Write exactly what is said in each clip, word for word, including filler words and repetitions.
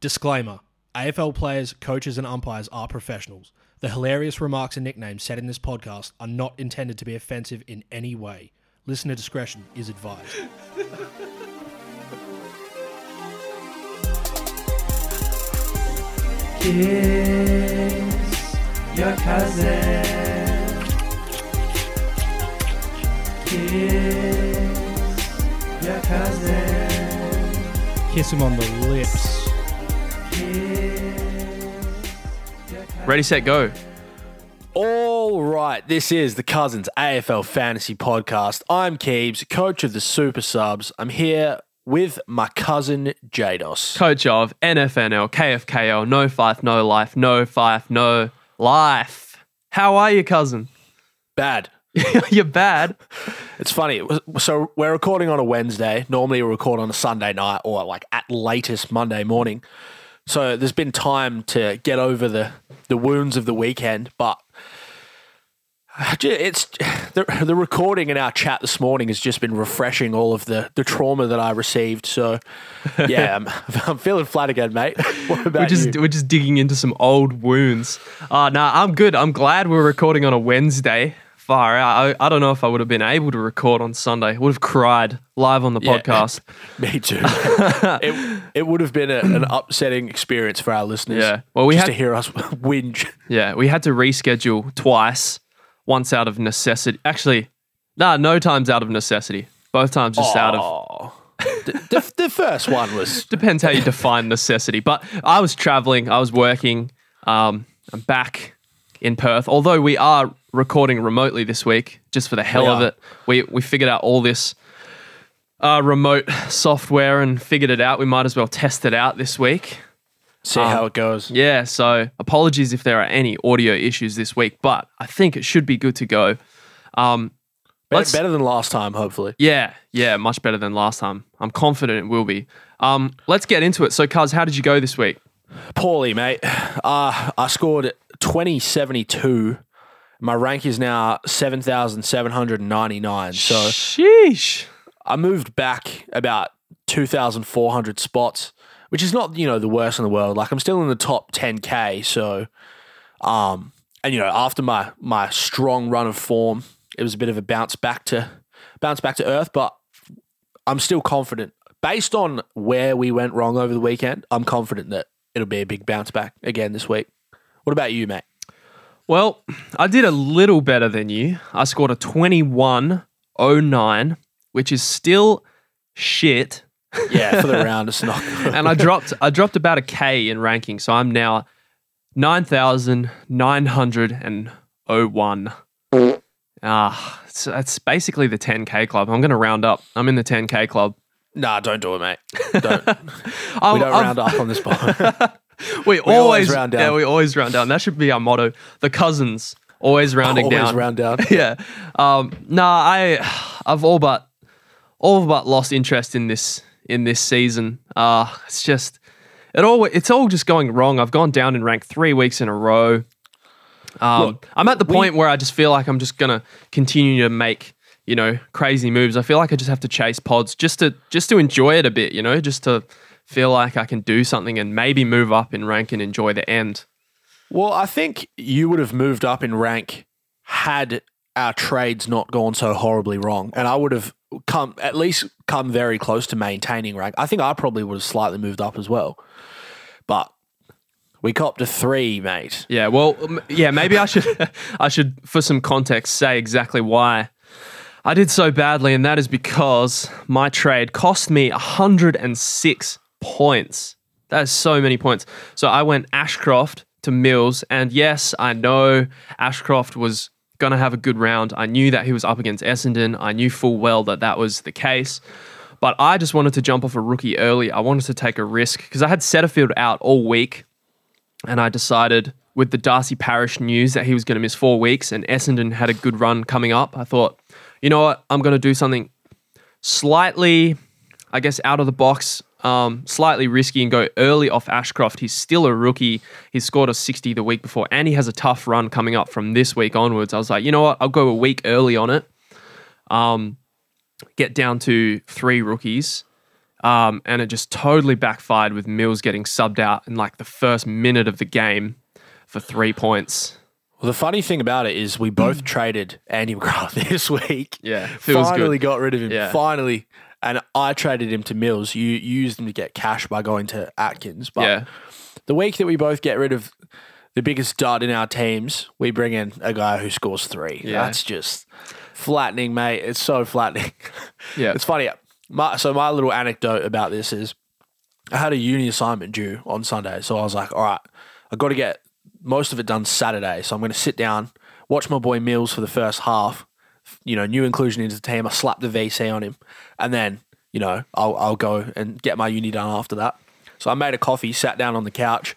Disclaimer. A F L players, coaches and umpires are professionals. The hilarious remarks and nicknames said in this podcast are not intended to be offensive in any way. Listener discretion is advised. Kiss your cousin. Kiss your cousin. Kiss him on the lips. Ready, set, go. All right, this is the Cousins A F L Fantasy Podcast. I'm Keebs, coach of the Super Subs. I'm here with my cousin, Jados. Coach of N F N L, K F K L, no fife, no life, no fife, no life. How are you, cousin? Bad. You're bad. It's funny. So we're recording on a Wednesday. Normally we record on a Sunday night or like at latest Monday morning. So there's been time to get over the, the wounds of the weekend, but it's the, the recording in our chat this morning has just been refreshing all of the, the trauma that I received. So yeah, I'm, I'm feeling flat again, mate. What about we're just, you? We're just digging into some old wounds. Uh, no, nah, I'm good. I'm glad we're recording on a Wednesday. Far out. I, I don't know if I would have been able to record on Sunday. Would have cried live on the yeah, podcast. Me too. it it would have been a, an upsetting experience for our listeners. Yeah. Well, we just had to hear us whinge. Yeah, we had to reschedule twice. Once out of necessity. Actually, nah, no times out of necessity. Both times just oh, out of. the, the, the first one was depends how you define necessity. But I was traveling. I was working. Um, I'm back in Perth. Although we are recording remotely this week, just for the hell of it. We we figured out all this uh, remote software and figured it out. We might as well test it out this week. See um, how it goes. Yeah, so apologies if there are any audio issues this week, but I think it should be good to go. Um, better, better than last time, hopefully. Yeah, yeah, much better than last time. I'm confident it will be. Um, let's get into it. So, Cuz, how did you go this week? Poorly, mate. Uh, I scored twenty seventy-two. My rank is now seven thousand seven hundred ninety-nine. So sheesh. I moved back about two thousand four hundred spots, which is not, you know, the worst in the world. Like, I'm still in the top ten K. So, um, and, you know, after my, my strong run of form, it was a bit of a bounce back to bounce back to earth, but I'm still confident. Based on where we went wrong over the weekend, I'm confident that it'll be a big bounce back again this week. What about you, mate? Well, I did a little better than you. I scored a twenty-one oh nine, which is still shit. Yeah, for the round, it's not good. And I dropped I dropped about a K in ranking, so I'm now nine thousand nine hundred one. Ah, uh, so that's basically the ten K club. I'm going to round up. I'm in the ten K club. Nah, don't do it, mate. Don't. I'll, we don't I'll, round I'll... up on this part. We, we always, always round down. Yeah, we always round down. That should be our motto. The Cousins, always rounding always down. Always round down. Yeah. Um, nah, I, I've all but, all but lost interest in this in this season. Uh, it's just, it all, it's all just going wrong. I've gone down in rank three weeks in a row. Um, Look, I'm at the we, point where I just feel like I'm just gonna continue to make, you know, crazy moves. I feel like I just have to chase pods just to just to enjoy it a bit. You know, just to feel like I can do something and maybe move up in rank and enjoy the end. Well, I think you would have moved up in rank had our trades not gone so horribly wrong. And I would have come, at least come very close to maintaining rank. I think I probably would have slightly moved up as well. But we copped a three, mate. Yeah, well, yeah, maybe I should, I should, for some context, say exactly why I did so badly. And that is because my trade cost me one hundred six points. That is so many points. So I went Ashcroft to Mills, and yes, I know Ashcroft was going to have a good round. I knew that he was up against Essendon. I knew full well that that was the case, but I just wanted to jump off a rookie early. I wanted to take a risk because I had Setterfield out all week, and I decided with the Darcy Parish news that he was going to miss four weeks and Essendon had a good run coming up. I thought, you know what? I'm going to do something slightly, I guess, out of the box. Um, slightly risky and go early off Ashcroft. He's still a rookie. He scored a sixty the week before and he has a tough run coming up from this week onwards. I was like, you know what? I'll go a week early on it. Um, get down to three rookies Um, and it just totally backfired with Mills getting subbed out in like the first minute of the game for three points. Well, the funny thing about it is we both traded Andy McGrath this week. Yeah, feels finally good. Got rid of him. Yeah. Finally, and I traded him to Mills. You, you used him to get cash by going to Atkins. But yeah. the week that we both get rid of the biggest dud in our teams, we bring in a guy who scores three. Yeah. That's just flattening, mate. It's so flattening. Yeah, it's funny. My, so my little anecdote about this is I had a uni assignment due on Sunday. So I was like, all right, I've got to get most of it done Saturday. So I'm going to sit down, watch my boy Mills for the first half, you know, new inclusion into the team. I slapped the V C on him and then, you know, I'll, I'll go and get my uni done after that. So I made a coffee, sat down on the couch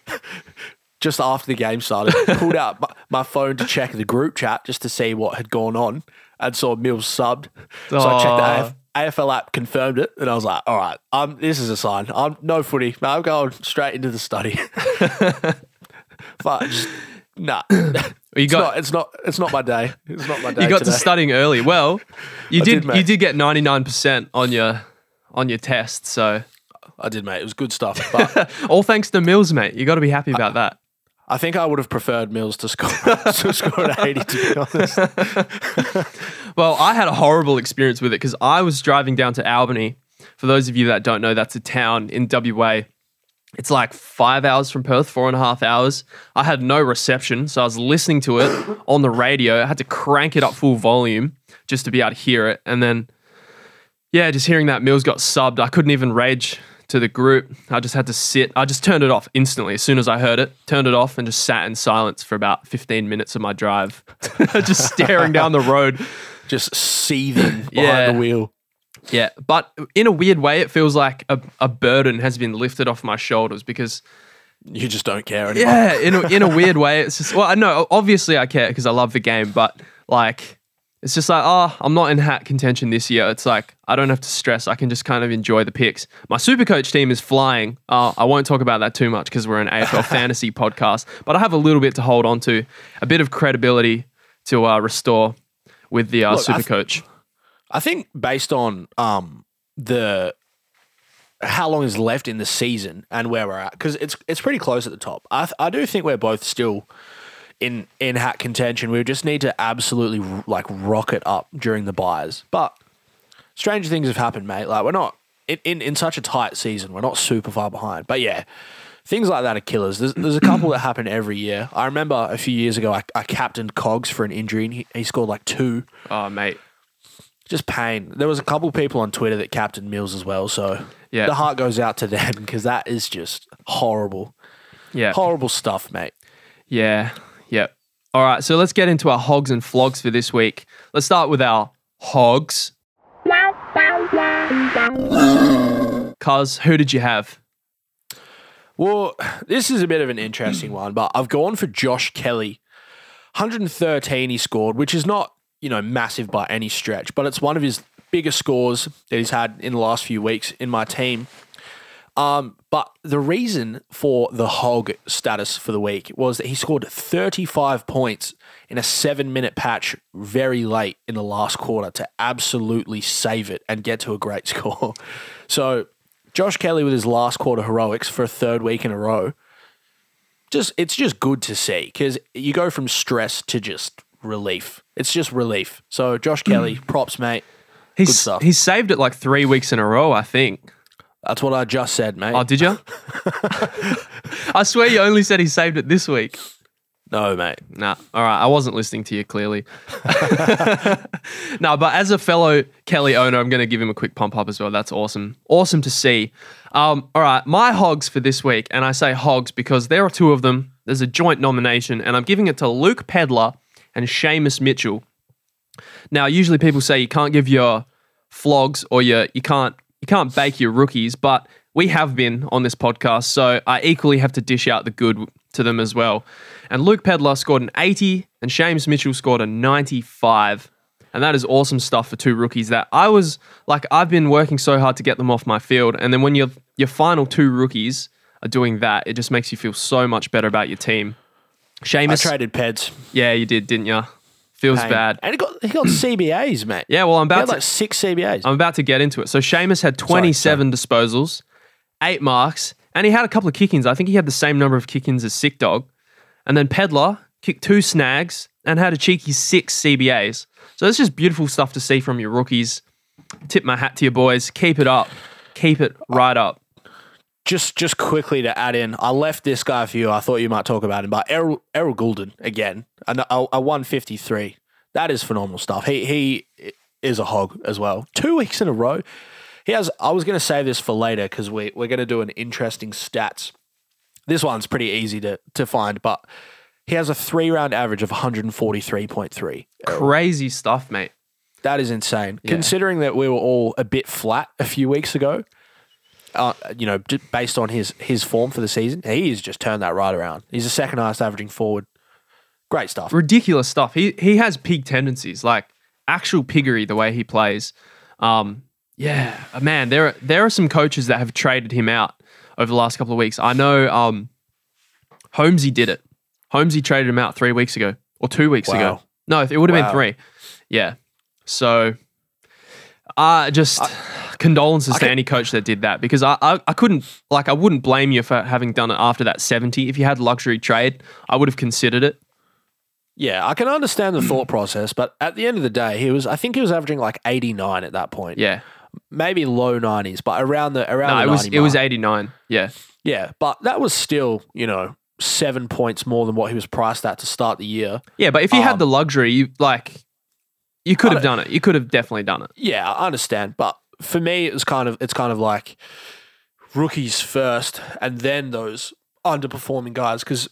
just after the game started, pulled out my, my phone to check the group chat just to see what had gone on and saw Mills subbed. So aww. I checked the A F. A F L app confirmed it, and I was like, all right, I'm, this is a sign. I'm no footy. I'm going straight into the study. But just, nah. You got, it's, not, it's not It's not my day. It's not my day You got today. To studying early. Well, you did, did you did get ninety-nine percent on your on your test, so. I did, mate. It was good stuff. But all thanks to Mills, mate. You got to be happy about I, that. I think I would have preferred Mills to score, to score at eighty, to be honest. Well, I had a horrible experience with it because I was driving down to Albany. For those of you that don't know, that's a town in W A. It's like five hours from Perth, four and a half hours. I had no reception, so I was listening to it on the radio. I had to crank it up full volume just to be able to hear it. And then, yeah, just hearing that Mills got subbed, I couldn't even rage to the group. I just had to sit. I just turned it off instantly as soon as I heard it, turned it off and just sat in silence for about fifteen minutes of my drive, just staring down the road. Just seething behind yeah. the wheel. Yeah, but in a weird way, it feels like a, a burden has been lifted off my shoulders because... You just don't care anymore. Yeah, in a, in a weird way, it's just... Well, no, obviously I care because I love the game, but like, it's just like, oh, I'm not in hat contention this year. It's like, I don't have to stress. I can just kind of enjoy the picks. My Supercoach team is flying. Uh, I won't talk about that too much because we're an A F L fantasy podcast, but I have a little bit to hold on to, a bit of credibility to uh, restore... With the uh, Supercoach. I, th- I think based on um, the how long is left in the season and where we're at, because it's it's pretty close at the top. I th- I do think we're both still in in hat contention. We just need to absolutely like rocket up during the buys. But stranger things have happened, mate. Like we're not in, in, in such a tight season. We're not super far behind. But yeah, things like that are killers. There's, there's a couple that happen every year. I remember a few years ago, I, I captained Cogs for an injury and he, he scored like two. Oh, mate. Just pain. There was a couple people on Twitter that captained Mills as well. So yeah. the heart goes out to them because that is just horrible. Yeah. Horrible stuff, mate. Yeah. Yeah. All right. So let's get into our hogs and flogs for this week. Let's start with our hogs. Cuz, who did you have? Well, this is a bit of an interesting one, but I've gone for Josh Kelly. one hundred thirteen he scored, which is not, you know, massive by any stretch, but it's one of his biggest scores that he's had in the last few weeks in my team. Um, but the reason for the hog status for the week was that he scored thirty-five points in a seven-minute patch very late in the last quarter to absolutely save it and get to a great score. So... Josh Kelly with his last quarter heroics for a third week in a row. Just it's just good to see because you go from stress to just relief. It's just relief. So Josh Kelly, props, mate. He's, good stuff. He's saved it like three weeks in a row, I think. That's what I just said, mate. Oh, did you? I swear you only said he saved it this week. No, mate. Nah. All right. I wasn't listening to you clearly. No, but as a fellow Kelly owner, I'm going to give him a quick pump up as well. That's awesome. Awesome to see. Um, all right. My hogs for this week, and I say hogs because there are two of them. There's a joint nomination, and I'm giving it to Luke Pedlar and Seamus Mitchell. Now, usually people say you can't give your flogs or your you can't you can't bake your rookies, but we have been on this podcast, so I equally have to dish out the good to them as well. And Luke Pedlar scored an eighty and Seamus Mitchell scored a ninety-five. And that is awesome stuff for two rookies that I was like, I've been working so hard to get them off my field. And then when your your final two rookies are doing that, it just makes you feel so much better about your team. Seamus. I traded Peds. Yeah, you did, didn't you? Feels pain. bad. And he got he got C B As, mate. Yeah, well, I'm about he had to, like six C B As. I'm about to get into it. So Seamus had twenty-seven sorry, sorry. disposals, eight marks, and he had a couple of kick-ins. I think he had the same number of kick-ins as Sick Dog. And then Pedler kicked two snags and had a cheeky six C B As. So that's just beautiful stuff to see from your rookies. Tip my hat to your boys. Keep it up. Keep it right up. Just just quickly to add in, I left this guy for you. I thought you might talk about him, but Errol, Errol Goulden, again, a, a one fifty-three. That is phenomenal stuff. He he is a hog as well. Two weeks in a row. He has. I was going to save this for later because we, we're going to do an interesting stats. This one's pretty easy to, to find, but he has a three-round average of one forty-three point three. Crazy stuff, mate. That is insane. Yeah. Considering that we were all a bit flat a few weeks ago. Uh, you know, based on his his form for the season, he has just turned that right around. He's the second highest averaging forward. Great stuff. Ridiculous stuff. He he has pig tendencies, like actual piggery the way he plays. Um, yeah, man, there are, there are some coaches that have traded him out over the last couple of weeks. I know um, Holmesy did it. Holmesy traded him out three weeks ago or two weeks wow. ago. No, it would have wow. been three. Yeah. So, uh, just... I- Condolences to any coach that did that because I, I I couldn't, like, I wouldn't blame you for having done it after that seventy. If you had luxury trade, I would have considered it. Yeah, I can understand the thought process, but at the end of the day, he was, I think he was averaging like eighty-nine at that point. Yeah. Maybe low nineties, but around the, around no, the it was, ninety it mark. Was eighty-nine. Yeah. Yeah, but that was still, you know, seven points more than what he was priced at to start the year. Yeah, but if you um, had the luxury, you like, you could have done it. You could have definitely done it. Yeah, I understand, but. For me, it was kind of it's kind of like rookies first, and then those underperforming guys, because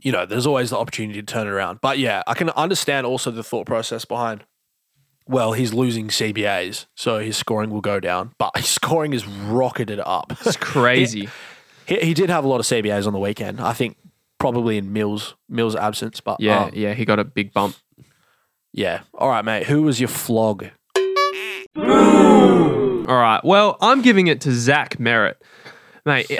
you know there's always the opportunity to turn it around. But yeah, I can understand also the thought process behind. Well, he's losing C B As, so his scoring will go down, but his scoring is rocketed up. It's crazy. he, he, he did have a lot of C B As on the weekend. I think probably in Mills Mills' absence, but yeah, um, yeah, he got a big bump. Yeah. All right, mate. Who was your flog? Boom. All right. Well, I'm giving it to Zach Merritt. Mate,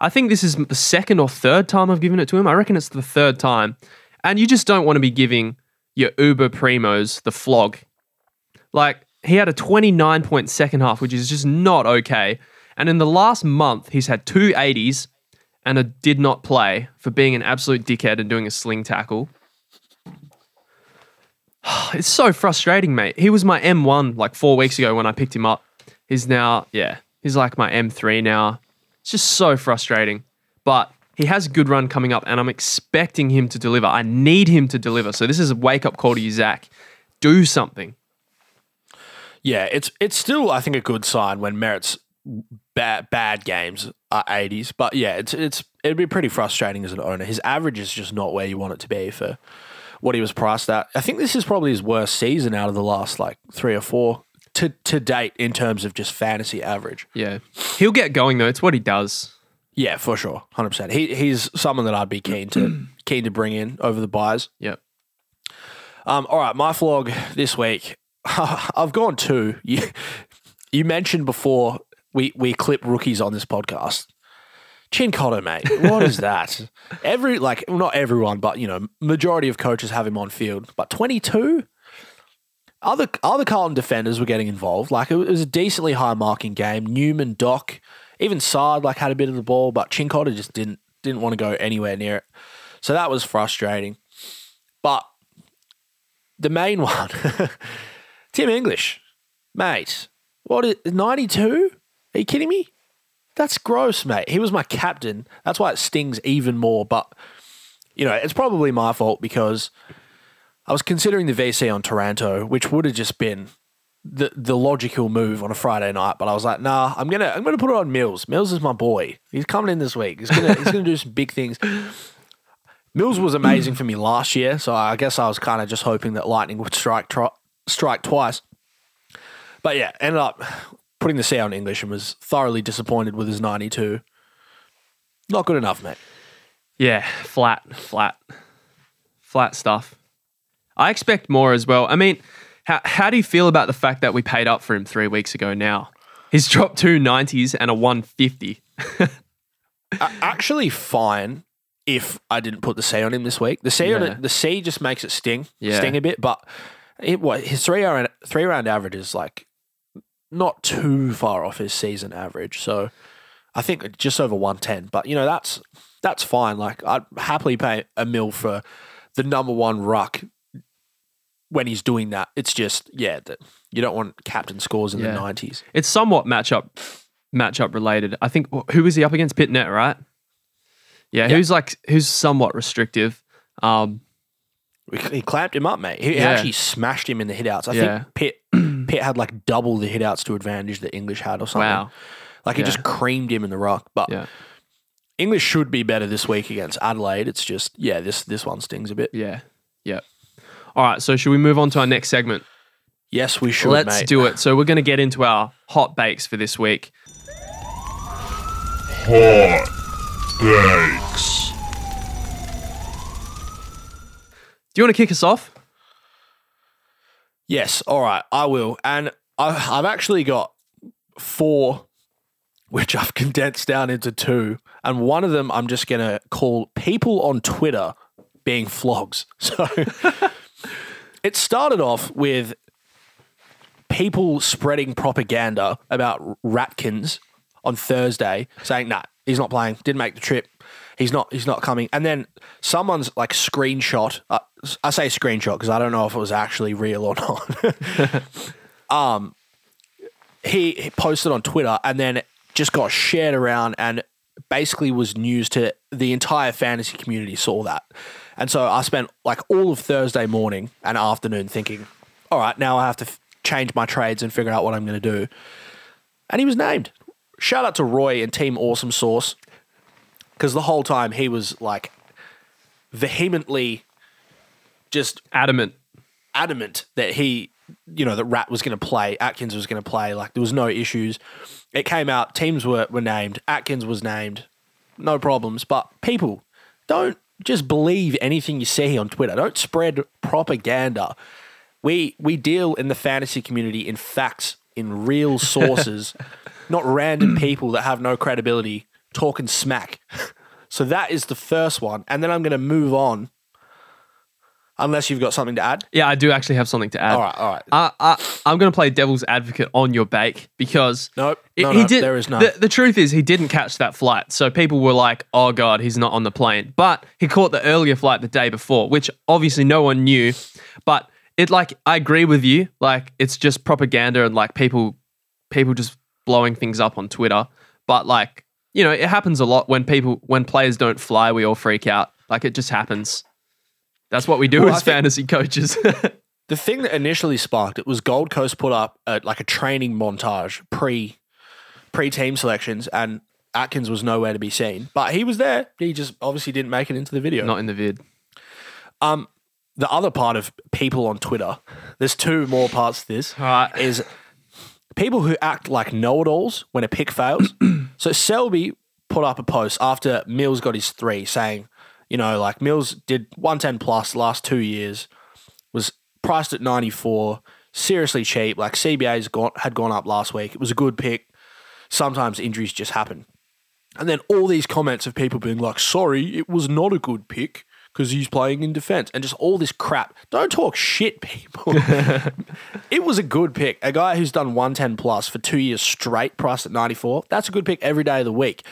I think this is the second or third time I've given it to him. I reckon it's the third time. And you just don't want to be giving your uber primos the flog. Like, he had a twenty-nine point second half, which is just not okay. And in the last month, he's had two eighties and a did not play for being an absolute dickhead and doing a sling tackle. It's so frustrating, mate. He was my M one like four weeks ago when I picked him up. He's now, yeah, he's like my M three now. It's just so frustrating. But he has a good run coming up and I'm expecting him to deliver. I need him to deliver. So this is a wake-up call to you, Zach. Do something. Yeah, it's it's still, I think, a good sign when Merritt's bad, bad games are eighties. But yeah, it's it's it'd be pretty frustrating as an owner. His average is just not where you want it to be for... what he was priced at. I think this is probably his worst season out of the last like three or four to, to date in terms of just fantasy average. Yeah. He'll get going though. It's what he does. Yeah, for sure. one hundred percent. He He's someone that I'd be keen to keen to bring in over the buys. Yep. Um, all right, my vlog this week, I've gone two. You, you mentioned before we, we clip rookies on this podcast. Chincotta, mate. What is that? Every like not everyone, but you know, majority of coaches have him on field. But twenty-two other other Carlton defenders were getting involved. Like it was a decently high marking game. Newman, Doc, even Sard like had a bit of the ball, but Chincotta just didn't didn't want to go anywhere near it. So that was frustrating. But the main one, Tim English, mate. What is ninety-two? Are you kidding me? That's gross, mate. He was my captain. That's why it stings even more. But, you know, it's probably my fault because I was considering the V C on Taranto, which would have just been the the logical move on a Friday night. But I was like, nah, I'm gonna I'm gonna put it on Mills. Mills is my boy. He's coming in this week. He's gonna he's gonna do some big things. Mills was amazing for me last year, so I guess I was kind of just hoping that lightning would strike tr- strike twice. But yeah, ended up putting the C on English and was thoroughly disappointed with his ninety-two. Not good enough, mate. Yeah, flat, flat, flat stuff. I expect more as well. I mean, how how do you feel about the fact that we paid up for him three weeks ago now? He's dropped two nineties and a one fifty. Actually fine if I didn't put the C on him this week. The C, yeah. on it, the C just makes it sting, yeah. sting a bit. But it what his three round three round average is like not too far off his season average. So I think just over one ten. But you know that's that's fine. Like I'd happily pay a mil for the number one ruck when he's doing that. It's just yeah that you don't want captain scores in yeah. the nineties. It's somewhat matchup matchup related. I think who was he up against? Pitnet, right? Yeah, yep. who's like who's somewhat restrictive. Um, he clamped him up, mate. He yeah. actually smashed him in the hitouts. I yeah. think Pitt Pitt had like double the hitouts to advantage that English had or something. Wow, like he yeah. just creamed him in the ruck. But yeah. English should be better this week against Adelaide. It's just yeah, this this one stings a bit. Yeah, yeah. All right, so should we move on to our next segment? Yes, we should. Let's mate. do it. So we're going to get into our hot bakes for this week. Hot. Thanks. Do you want to kick us off? Yes, all right, I will. And I, I've actually got four, which I've condensed down into two. And one of them I'm just going to call people on Twitter being flogs. So it started off with people spreading propaganda about Atkins on Thursday saying, no, nah, he's not playing, didn't make the trip, he's not he's not coming. And then someone's like screenshot, uh, I say screenshot because I don't know if it was actually real or not. um, he, he posted on Twitter and then just got shared around and basically was news to the entire fantasy community saw that. And so I spent like all of Thursday morning and afternoon thinking, all right, now I have to f- change my trades and figure out what I'm going to do. And he was named. Shout out to Roy and Team Awesome Sauce, because the whole time he was like vehemently just adamant, adamant that he, you know, that Rat was going to play, Atkins was going to play. Like there was no issues. It came out, teams were, were named, Atkins was named, no problems. But people, don't just believe anything you see on Twitter. Don't spread propaganda. We we deal in the fantasy community in facts, in real sources. Not random people that have no credibility talking smack. So that is the first one. And then I'm going to move on unless you've got something to add. Yeah, I do actually have something to add. All right, all right. Uh, I, I'm going to play devil's advocate on your bake because... Nope, it, no, he no, did, there is none. The, the truth is he didn't catch that flight. So people were like, oh God, he's not on the plane. But he caught the earlier flight the day before, which obviously no one knew. But it like, I agree with you. Like it's just propaganda and like people, people just... blowing things up on Twitter, but like, you know, it happens a lot when people, when players don't fly, we all freak out. Like it just happens. That's what we do well, as think, fantasy coaches. The thing that initially sparked it was Gold Coast put up a, like a training montage pre pre team selections, and Atkins was nowhere to be seen, but he was there. He just obviously didn't make it into the video. Not in the vid. Um, the other part of people on Twitter, there's two more parts to this. All right. Is people who act like know-it-alls when a pick fails. So Selby put up a post after Mills got his three saying, you know, like Mills did one ten plus last two years, was priced at ninety-four, seriously cheap, like C B A's gone, had gone up last week. It was a good pick. Sometimes injuries just happen. And then all these comments of people being like, sorry, it was not a good pick because he's playing in defense and just all this crap. Don't talk shit, people. It was a good pick. A guy who's done one ten plus for two years straight, priced at ninety-four, that's a good pick every day of the week.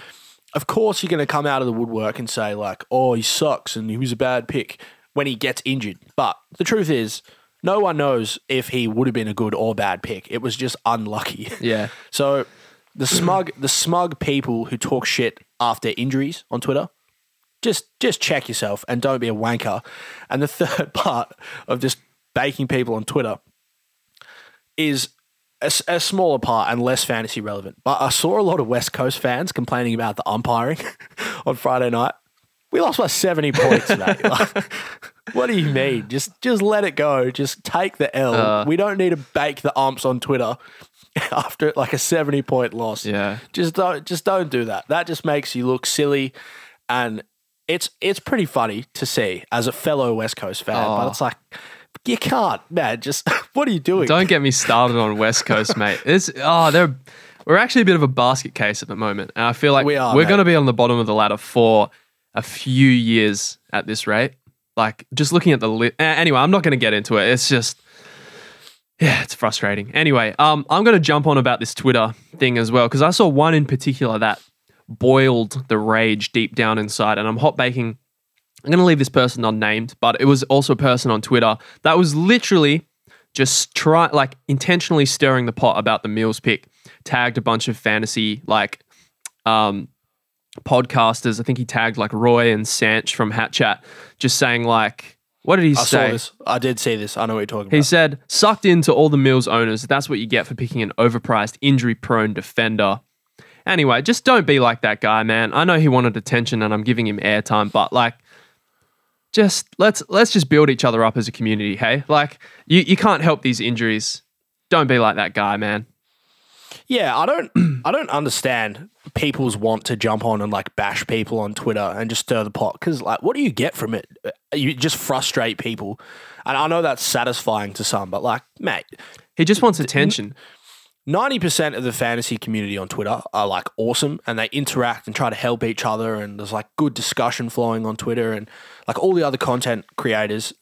Of course, you're going to come out of the woodwork and say like, oh, he sucks and he was a bad pick when he gets injured. But the truth is, no one knows if he would have been a good or bad pick. It was just unlucky. Yeah. So the smug, the smug people who talk shit after injuries on Twitter, Just just check yourself and don't be a wanker. And the third part of just baking people on Twitter is a, a smaller part and less fantasy relevant. But I saw a lot of West Coast fans complaining about the umpiring on Friday night. We lost by seventy points today. Like, what do you mean? Just just let it go. Just take the L. Uh, we don't need to bake the umps on Twitter after like a seventy-point loss. Yeah. Just don't, just don't do that. That just makes you look silly and... It's it's pretty funny to see as a fellow West Coast fan, oh. but it's like, you can't, man. Just, what are you doing? Don't get me started on West Coast, mate. It's, oh, they're, we're actually a bit of a basket case at the moment. And I feel like we are, we're going to be on the bottom of the ladder for a few years at this rate. Like, just looking at the list. Anyway, I'm not going to get into it. It's just, yeah, it's frustrating. Anyway, um, I'm going to jump on about this Twitter thing as well, because I saw one in particular that boiled the rage deep down inside, and I'm hot baking. I'm going to leave this person unnamed, but it was also a person on Twitter that was literally just try like intentionally stirring the pot about the Mills pick, tagged a bunch of fantasy like um, podcasters. I think he tagged like Roy and Sanch from Hat Chat, just saying like, what did he I say? I saw this. I did see this. I know what you're talking about. He said, sucked into all the Mills owners. That's what you get for picking an overpriced, injury-prone defender. Anyway, just don't be like that guy, man. I know he wanted attention and I'm giving him airtime, but like, Just let's let's just build each other up as a community, hey? Like, you, you can't help these injuries. Don't be like that guy, man. Yeah, I don't I don't understand people's want to jump on and like bash people on Twitter and just stir the pot, because like, what do you get from it? You just frustrate people, and I know that's satisfying to some, but like, mate, he just wants attention. ninety percent of the fantasy community on Twitter are like awesome, and they interact and try to help each other, and there's like good discussion flowing on Twitter, and like all the other content creators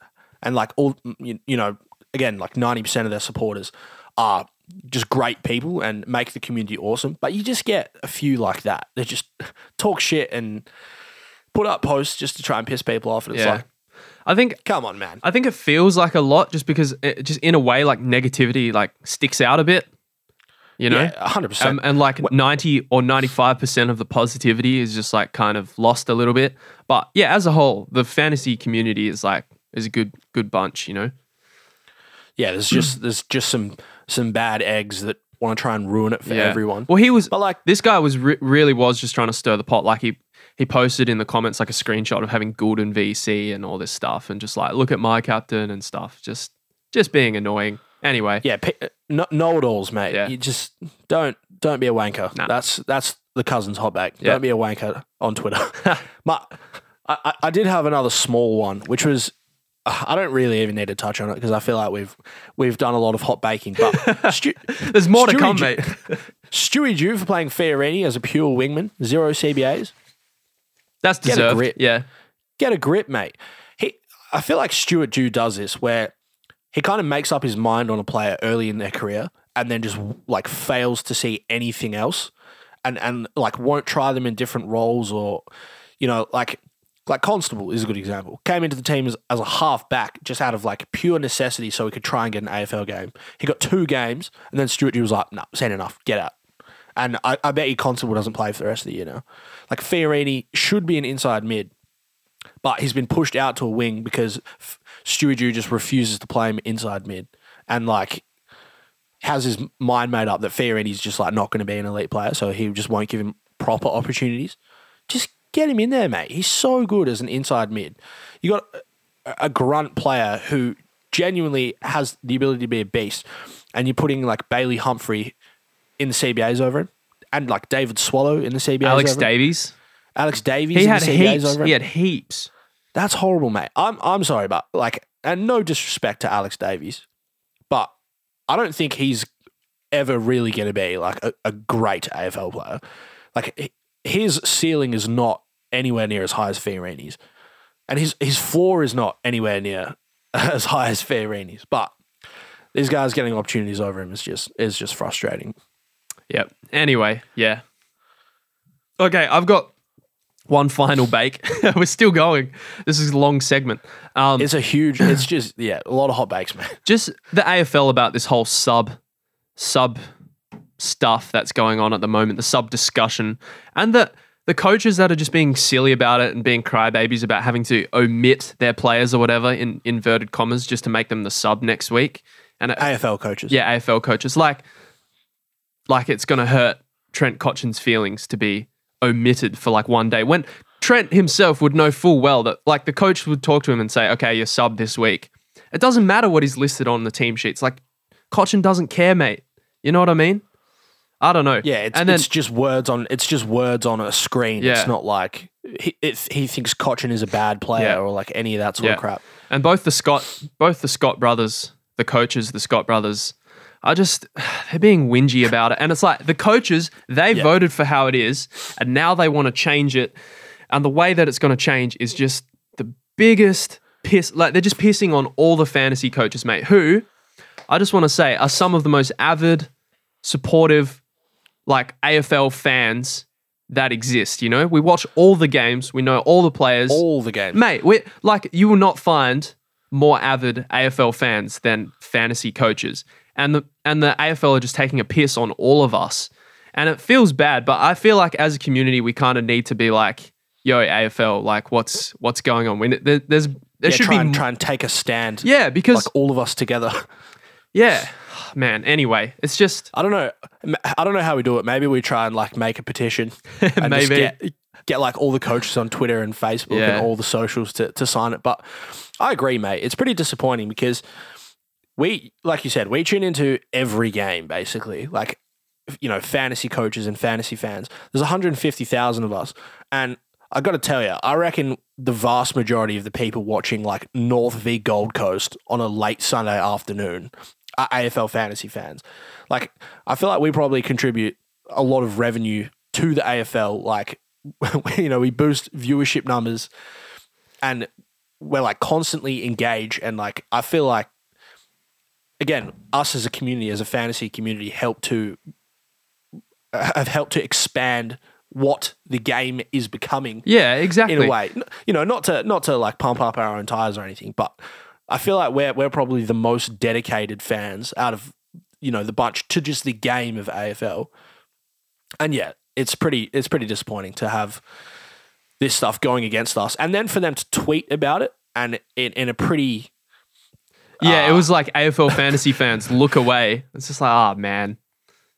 and like all, you, you know, again, like ninety percent of their supporters are just great people and make the community awesome. But you just get a few like that. They just talk shit and put up posts just to try and piss people off. And it's yeah. like, I think, come on, man. I think it feels like a lot just because it, just in a way, like negativity like sticks out a bit. You know, yeah, one hundred percent. Um, and like ninety or ninety-five percent of the positivity is just like kind of lost a little bit. But yeah, as a whole, the fantasy community is like is a good good bunch, you know. Yeah, there's just there's just some some bad eggs that want to try and ruin it for yeah. everyone. Well, he was, but like this guy was re- really was just trying to stir the pot. Like he he posted in the comments like a screenshot of having Goulden V C and all this stuff, and just like, look at my captain and stuff. Just just being annoying. Anyway, yeah, no, know-it-alls, mate. Yeah. You just don't don't be a wanker. Nah. That's that's the cousin's hot bag. Yeah. Don't be a wanker on Twitter. But I, I did have another small one, which was, I don't really even need to touch on it because I feel like we've we've done a lot of hot baking. But Stu- there's more Stewie to come, Ju- mate. Stewie Jew for playing Fiorini as a pure wingman, zero C B As. That's deserved. Get a grip. Yeah, get a grip, mate. He, I feel like Stuart Jew does this where he kind of makes up his mind on a player early in their career and then just like fails to see anything else and, and like won't try them in different roles or, you know, like like Constable is a good example. Came into the team as, as a half back just out of like pure necessity so he could try and get an A F L game. He got two games and then Stuart G was like, no, nah, seen enough, get out. And I, I bet you Constable doesn't play for the rest of the year now. Like Fiorini should be an inside mid, but he's been pushed out to a wing because F- Stewie Jew just refuses to play him inside mid and like has his mind made up that Fiorini's just like not going to be an elite player, so he just won't give him proper opportunities. Just get him in there, mate. He's so good as an inside mid. You got a grunt player who genuinely has the ability to be a beast, and you're putting like Bailey Humphrey in the C B As over him and like David Swallow in the C B As Alex over Davies. Him. Alex Davies. He in had the C B As heaps. Over him. He had heaps. That's horrible, mate. I'm I'm sorry, but like, and no disrespect to Alex Davies, but I don't think he's ever really going to be like a, a great A F L player. Like his ceiling is not anywhere near as high as Fiorini's, and his his floor is not anywhere near as high as Fiorini's. But these guys getting opportunities over him is just is just frustrating. Yep. Anyway, yeah. Okay, I've got one final bake. We're still going. This is a long segment. Um, it's a huge, it's just, yeah, a lot of hot bakes, man. Just the A F L about this whole sub, sub stuff that's going on at the moment, the sub discussion, and the, the coaches that are just being silly about it and being crybabies about having to omit their players or whatever in inverted commas just to make them the sub next week. And it, A F L coaches. Yeah, A F L coaches. Like, like it's going to hurt Trent Cotchin's feelings to be omitted for like one day when Trent himself would know full well that like the coach would talk to him and say, okay, you're sub this week. It doesn't matter what he's listed on the team sheets. Like Cotchin doesn't care, mate. You know what I mean? I don't know. Yeah. It's, and then, it's just words on, it's just words on a screen. Yeah. It's not like he, it, he thinks Cotchin is a bad player yeah. or like any of that sort yeah. of crap. And both the Scott, both the Scott brothers, the coaches, the Scott brothers I just, they're being whingy about it. And it's like the coaches, they yeah. voted for how it is and now they want to change it. And the way that it's going to change is just the biggest piss. Like, they're just pissing on all the fantasy coaches, mate, who I just want to say are some of the most avid, supportive, like A F L fans that exist. You know, we watch all the games, we know all the players, all the games, mate. We like you will not find more avid A F L fans than fantasy coaches, and the and the A F L are just taking a piss on all of us, and it feels bad. But I feel like as a community, we kind of need to be like, yo, A F L, like what's what's going on? When there, there's there yeah, should try be and, try and take a stand, yeah, because like all of us together, yeah. Man, anyway, it's just... I don't know. I don't know how we do it. Maybe we try and like make a petition and Maybe. just get, get like all the coaches on Twitter and Facebook yeah. and all the socials to, to sign it. But I agree, mate. It's pretty disappointing because we, like you said, we tune into every game basically. Like, you know, fantasy coaches and fantasy fans. There's one hundred fifty thousand of us. And I got to tell you, I reckon the vast majority of the people watching like North v Gold Coast on a late Sunday afternoon... A F L fantasy fans. Like, I feel like we probably contribute a lot of revenue to the A F L. Like, you know, we boost viewership numbers and we're like constantly engaged. And like, I feel like, again, us as a community, as a fantasy community, help to, uh, have helped to expand what the game is becoming. Yeah, exactly. In a way, you know, not to, not to like pump up our own tires or anything, but I feel like we're we're probably the most dedicated fans out of, you know, the bunch to just the game of A F L. And yeah, it's pretty it's pretty disappointing to have this stuff going against us. And then for them to tweet about it and in, in a pretty... Yeah, uh, it was like A F L fantasy fans look away. It's just like, oh, man.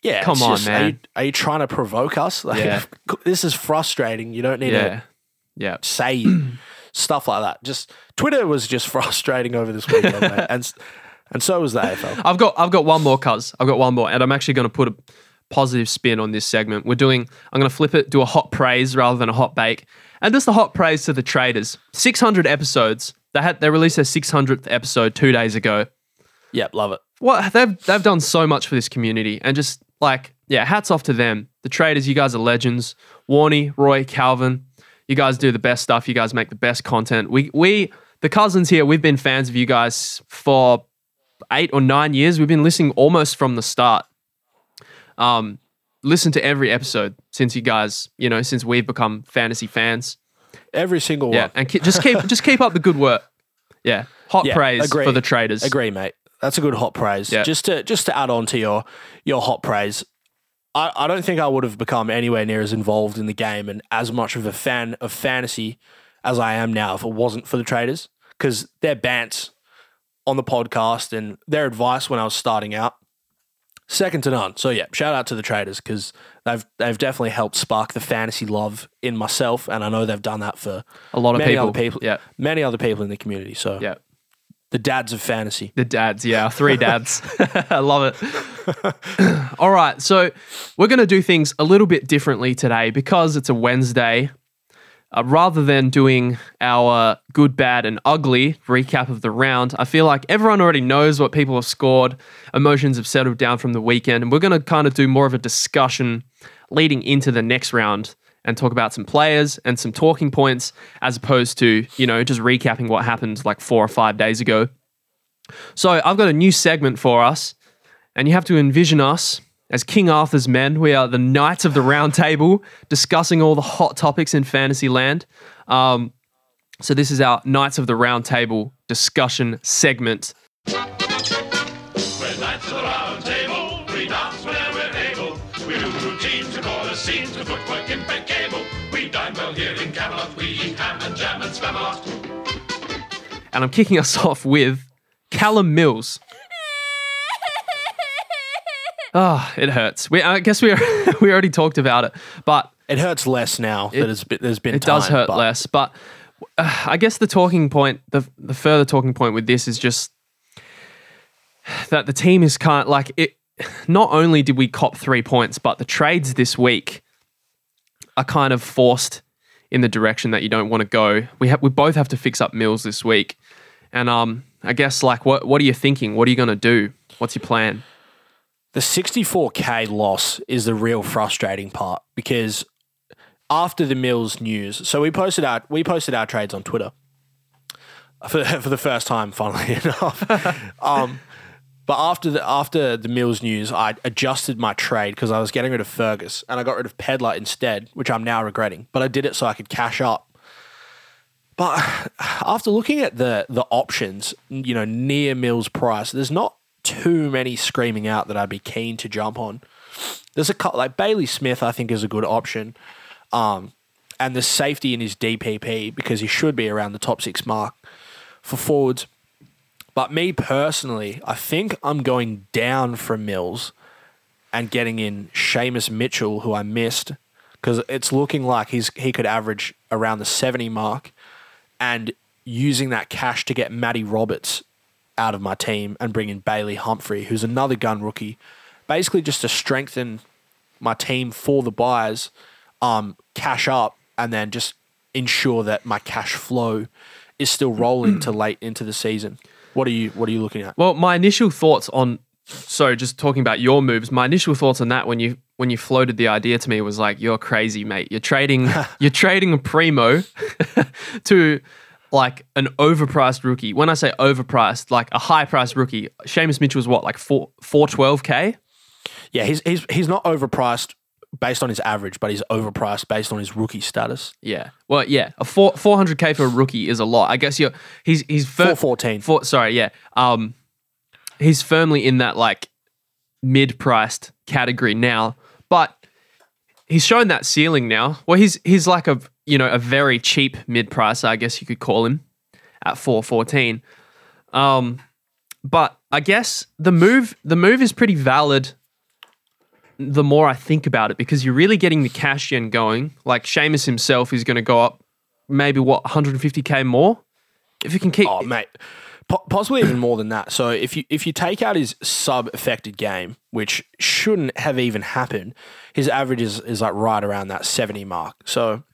Yeah. Come on, just, man. Are you, are you trying to provoke us? Like, yeah. This is frustrating. You don't need yeah. to yeah. say... Stuff like that. Just Twitter was just frustrating over this weekend, mate. and and so was the A F L. I've got I've got one more, cuz I've got one more, and I'm actually going to put a positive spin on this segment. We're doing. I'm going to flip it, do a hot praise rather than a hot bake, and just the hot praise to the traders. six hundred episodes. They had they released their six hundredth episode two days ago. Yep, love it. What they've they've done so much for this community, and just like yeah, hats off to them. The traders, you guys are legends. Warnie, Roy, Calvin. You guys do the best stuff. You guys make the best content. We, we, the cousins here, we've been fans of you guys for eight or nine years. We've been listening almost from the start. Um, listen to every episode since you guys, you know, since we've become fantasy fans. Every single yeah, one. And keep, just keep, just keep up the good work. Yeah, hot yeah, praise agree. for the traders. Agree, mate. That's a good hot praise. Yeah. Just to, just to add on to your, your hot praise. I, I don't think I would have become anywhere near as involved in the game and as much of a fan of fantasy as I am now if it wasn't for the traders, because their bants on the podcast and their advice when I was starting out, second to none. So yeah, shout out to the traders because they've they've definitely helped spark the fantasy love in myself, and I know they've done that for a lot of many people. Other people, yeah, many other people in the community. So yeah. The dads of fantasy. The dads, yeah. Three dads. I love it. All right. So we're going to do things a little bit differently today because it's a Wednesday. Uh, rather than doing our good, bad, and ugly recap of the round, I feel like everyone already knows what people have scored. Emotions have settled down from the weekend. And we're going to kind of do more of a discussion leading into the next round and talk about some players and some talking points as opposed to, you know, just recapping what happened like four or five days ago. So I've got a new segment for us, and you have to envision us as King Arthur's men. We are the knights of the round table discussing all the hot topics in fantasy land. Um, so this is our Knights of the Round Table discussion segment. And I'm kicking us off with Callum Mills. Ah, oh, it hurts. We, I guess we we already talked about it, but it hurts less now it, that it's been, there's been. It time, does hurt but. less, but uh, I guess the talking point, the the further talking point with this is just that the team is kind of like it. Not only did we cop three points, but the trades this week are kind of forced in the direction that you don't want to go. We have we both have to fix up Mills this week, and um, I guess like what what are you thinking? What are you going to do? What's your plan? The sixty-four K loss is the real frustrating part because after the Mills news, so we posted our we posted our trades on Twitter for for the first time, funnily enough. um, but after the after the Mills news, I adjusted my trade because I was getting rid of Fergus and I got rid of Pedler instead, which I'm now regretting. But I did it so I could cash up. But after looking at the the options, you know, near Mills' price, there's not too many screaming out that I'd be keen to jump on. There's a couple, like Bailey Smith, I think is a good option. Um, and the safety in his D P P because he should be around the top six mark for forwards. But me personally, I think I'm going down from Mills and getting in Seamus Mitchell, who I missed, because it's looking like he's he could average around the seventy mark. And using that cash to get Matty Roberts out of my team and bring in Bailey Humphrey, who's another gun rookie, basically just to strengthen my team for the buyers, um, cash up, and then just ensure that my cash flow is still rolling to late into the season. What are you What are you looking at? Well, my initial thoughts on so just talking about your moves, my initial thoughts on that when you when you floated the idea to me was like, you're crazy, mate. You're trading you're trading a primo to like an overpriced rookie. When I say overpriced, like a high-priced rookie. Seamus Mitchell's what, like four four twelve K? Yeah, he's he's he's not overpriced based on his average, but he's overpriced based on his rookie status. Yeah. Well, yeah, a four four hundred K for a rookie is a lot. I guess you're he's he's fir- four fourteen. Four, sorry, yeah. Um He's firmly in that like mid-priced category now, but he's shown that ceiling now. Well, he's he's like a you know a very cheap mid-pricer, I guess you could call him, at four fourteen. Um, but I guess the move the move is pretty valid. The more I think about it, because you're really getting the cash gen going. Like Seamus himself is going to go up maybe what one hundred fifty K more if you can keep. Oh mate. Possibly even more than that. So if you if you take out his sub-affected game, which shouldn't have even happened, his average is, is like right around that seventy mark. So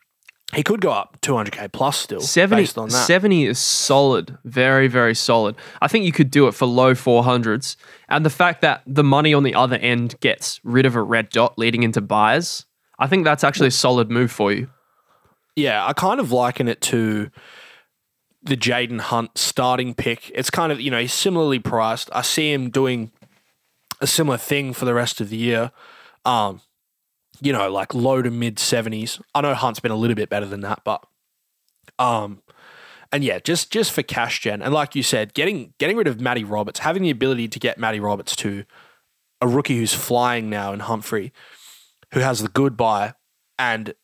he could go up two hundred K plus still seventy, based on that. seventy is solid. Very, very solid. I think you could do it for low four hundreds. And the fact that the money on the other end gets rid of a red dot leading into buyers, I think that's actually a solid move for you. Yeah, I kind of liken it to the Jaden Hunt starting pick. It's kind of, you know, he's similarly priced. I see him doing a similar thing for the rest of the year. Um, you know, like low to mid seventies. I know Hunt's been a little bit better than that, but um, and yeah, just just for cash gen. And like you said, getting getting rid of Matty Roberts, having the ability to get Matty Roberts to a rookie who's flying now in Humphrey, who has the good buy, and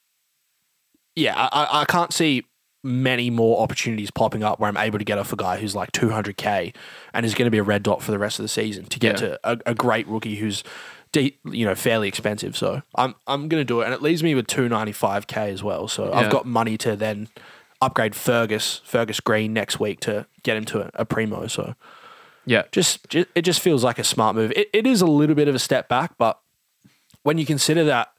yeah, I I can't see many more opportunities popping up where I'm able to get off a guy who's like two hundred K and is going to be a red dot for the rest of the season to get yeah. to a, a great rookie who's, de- you know, fairly expensive. So I'm I'm going to do it, and it leaves me with two ninety-five K as well. So yeah. I've got money to then upgrade Fergus Fergus Green next week to get him to a, a primo. So yeah, just, just it just feels like a smart move. It it is a little bit of a step back, but when you consider that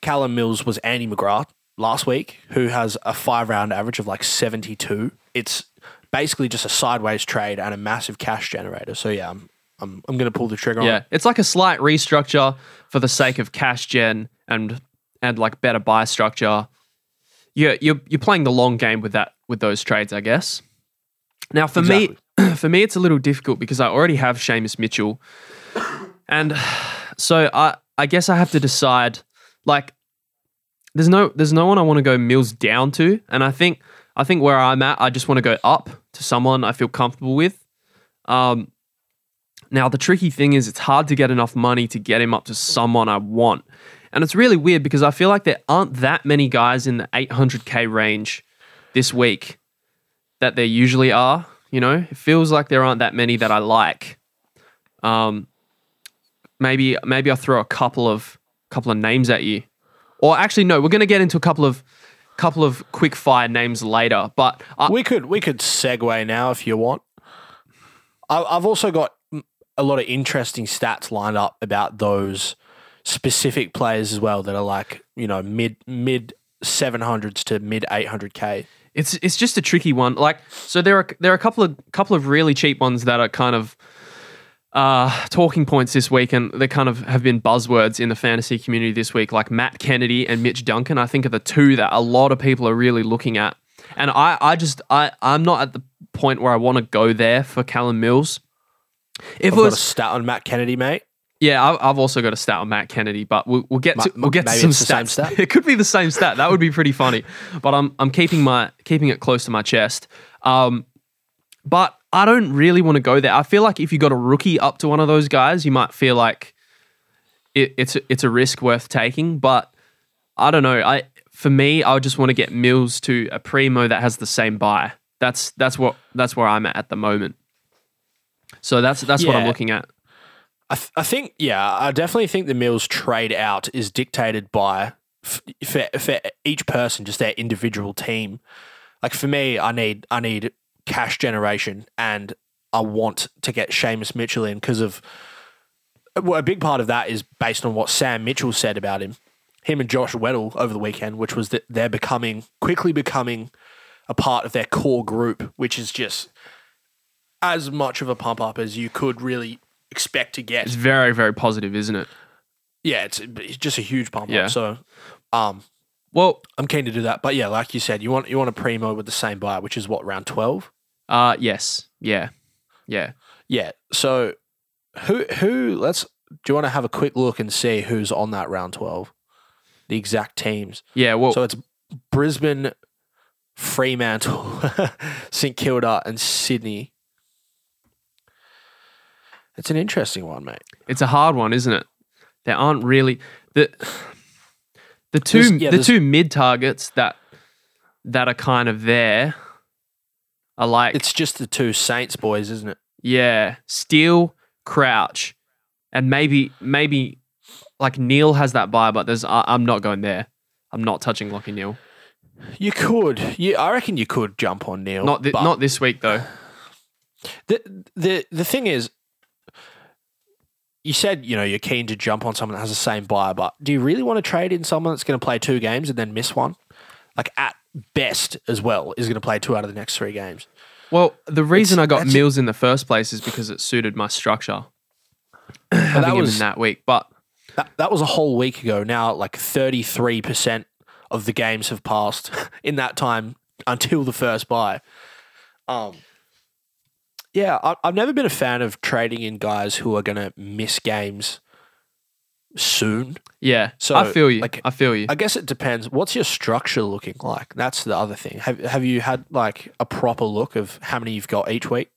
Callum Mills was Andy McGrath last week, who has a five-round average of like seventy-two. It's basically just a sideways trade and a massive cash generator. So yeah, I'm I'm, I'm going to pull the trigger. Yeah, on. It's like a slight restructure for the sake of cash gen and and like better buy structure. Yeah, you're you're playing the long game with that with those trades, I guess. Now for exactly. me, for me, it's a little difficult because I already have Seamus Mitchell, and so I I guess I have to decide like. There's no there's no one I want to go Mills down to, and I think I think where I'm at, I just want to go up to someone I feel comfortable with. Um, now, the tricky thing is it's hard to get enough money to get him up to someone I want. And it's really weird because I feel like there aren't that many guys in the eight hundred K range this week that there usually are. You know, it feels like there aren't that many that I like. Um, maybe maybe I'll throw a couple of couple of names at you. Or actually, no. We're going to get into a couple of, couple of quick fire names later. But I- we could we could segue now if you want. I, I've also got a lot of interesting stats lined up about those specific players as well that are like you know mid mid seven hundreds to mid eight hundred k. It's it's just a tricky one. Like so, there are there are a couple of couple of really cheap ones that are kind of Uh, talking points this week, and they kind of have been buzzwords in the fantasy community this week, like Matt Kennedy and Mitch Duncan, I think are the two that a lot of people are really looking at. And I, I just, I, I'm not at the point where I want to go there for Callum Mills. If I've it was, got a stat on Matt Kennedy, mate. Yeah, I've, I've also got a stat on Matt Kennedy, but we'll, we'll get to, we'll get to some stats. Stat. It could be the same stat. That would be pretty funny. But I'm, I'm keeping my, keeping it close to my chest. Um, but I don't really want to go there. I feel like if you got a rookie up to one of those guys, you might feel like it, it's it's a risk worth taking. But I don't know. I for me, I just want to get Mills to a primo that has the same buy. That's that's what that's where I'm at at the moment. So that's that's yeah. what I'm looking at. I th- I think yeah, I definitely think the Mills trade out is dictated by f- for for each person, just their individual team. Like for me, I need I need. cash generation, and I want to get Seamus Mitchell in because of well, a big part of that is based on what Sam Mitchell said about him, him and Josh Weddle over the weekend, which was that they're becoming quickly becoming a part of their core group, which is just as much of a pump up as you could really expect to get. It's very, very positive, isn't it? Yeah. It's, it's just a huge pump yeah. up. So, um, well, I'm keen to do that, but yeah, like you said, you want you want a primo with the same buy, which is what, round twelve? Uh yes, yeah, yeah, yeah. So, who who? Let's. Do you want to have a quick look and see who's on that round twelve? The exact teams. Yeah. Well, so it's Brisbane, Fremantle, St Kilda, and Sydney. It's an interesting one, mate. It's a hard one, isn't it? There aren't really the. The two there's, yeah, the two mid targets that that are kind of there are like it's just the two Saints boys, isn't it? Yeah. Steele, Crouch, and maybe maybe like Neil has that buy, but there's I, I'm not going there. I'm not touching Lockie Neil. You could. You I reckon you could jump on Neil. Not th- not this week though. The the the thing is, you said, you know, you're keen to jump on someone that has the same buy, but do you really want to trade in someone that's going to play two games and then miss one? Like at best as well is going to play two out of the next three games. Well, the reason it's, I got Mills in the first place is because it suited my structure having that was, him in that week. But that, that was a whole week ago. Now, like thirty-three percent of the games have passed in that time until the first buy. Um. Yeah, I've never been a fan of trading in guys who are going to miss games soon. Yeah, so I feel you. Like, I feel you. I guess it depends. What's your structure looking like? That's the other thing. Have Have you had like a proper look of how many you've got each week?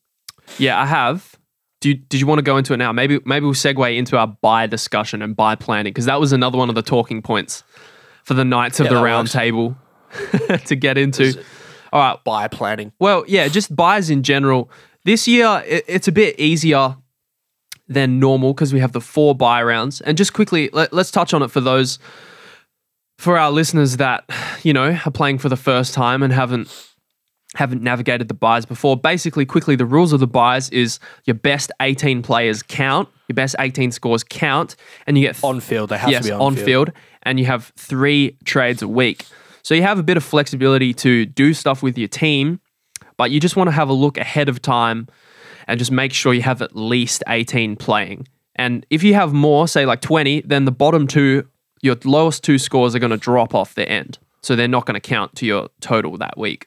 Yeah, I have. Do you, did you want to go into it now? Maybe maybe we'll segue into our buy discussion and buy planning because that was another one of the talking points for the Knights of yeah, the Round works. Table to get into. All right, buy planning. Well, yeah, just buys in general. This year, it's a bit easier than normal because we have the four buy rounds. And just quickly, let, let's touch on it for those, for our listeners that, you know, are playing for the first time and haven't haven't navigated the buys before. Basically, quickly, the rules of the buys is your best eighteen players count, your best eighteen scores count, and you get... Th- on field, they have yes, to be on, on field. field. And you have three trades a week. So you have a bit of flexibility to do stuff with your team, but you just want to have a look ahead of time and just make sure you have at least eighteen playing. And if you have more, say like twenty, then the bottom two, your lowest two scores are going to drop off the end. So they're not going to count to your total that week.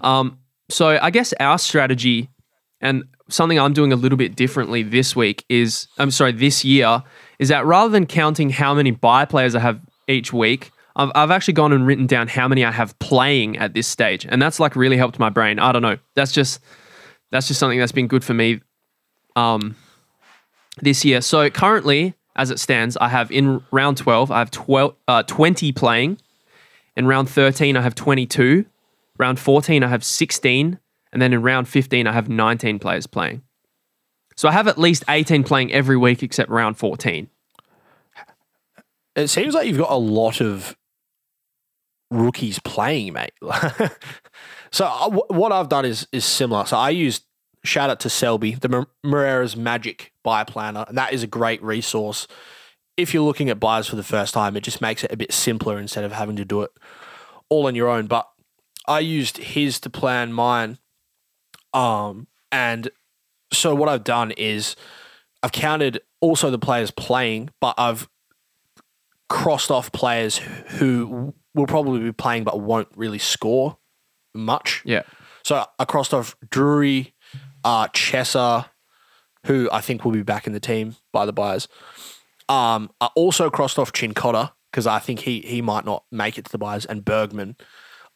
Um, so I guess our strategy and something I'm doing a little bit differently this week is, I'm sorry, this year, is that rather than counting how many bye players I have each week, I've I've actually gone and written down how many I have playing at this stage, and that's like really helped my brain. I don't know. That's just that's just something that's been good for me um, this year. So currently, as it stands, I have in round twelve, I have twelve, uh, twenty playing. In round thirteen, I have twenty-two. Round fourteen, I have sixteen. And then in round fifteen, I have nineteen players playing. So I have at least eighteen playing every week except round fourteen. It seems like you've got a lot of rookies playing, mate. So I, w- what I've done is is similar. So I used, shout out to Selby, the Mar- Marrera's Magic Buy Planner. And that is a great resource. If you're looking at buys for the first time, it just makes it a bit simpler instead of having to do it all on your own. But I used his to plan mine. Um, and So what I've done is I've counted also the players playing, but I've crossed off players who will probably be playing but won't really score much. Yeah. So I crossed off Drury, uh, Chesser, who I think will be back in the team by the buyers. Um, I also crossed off Chincotta because I think he he might not make it to the buyers, and Bergman,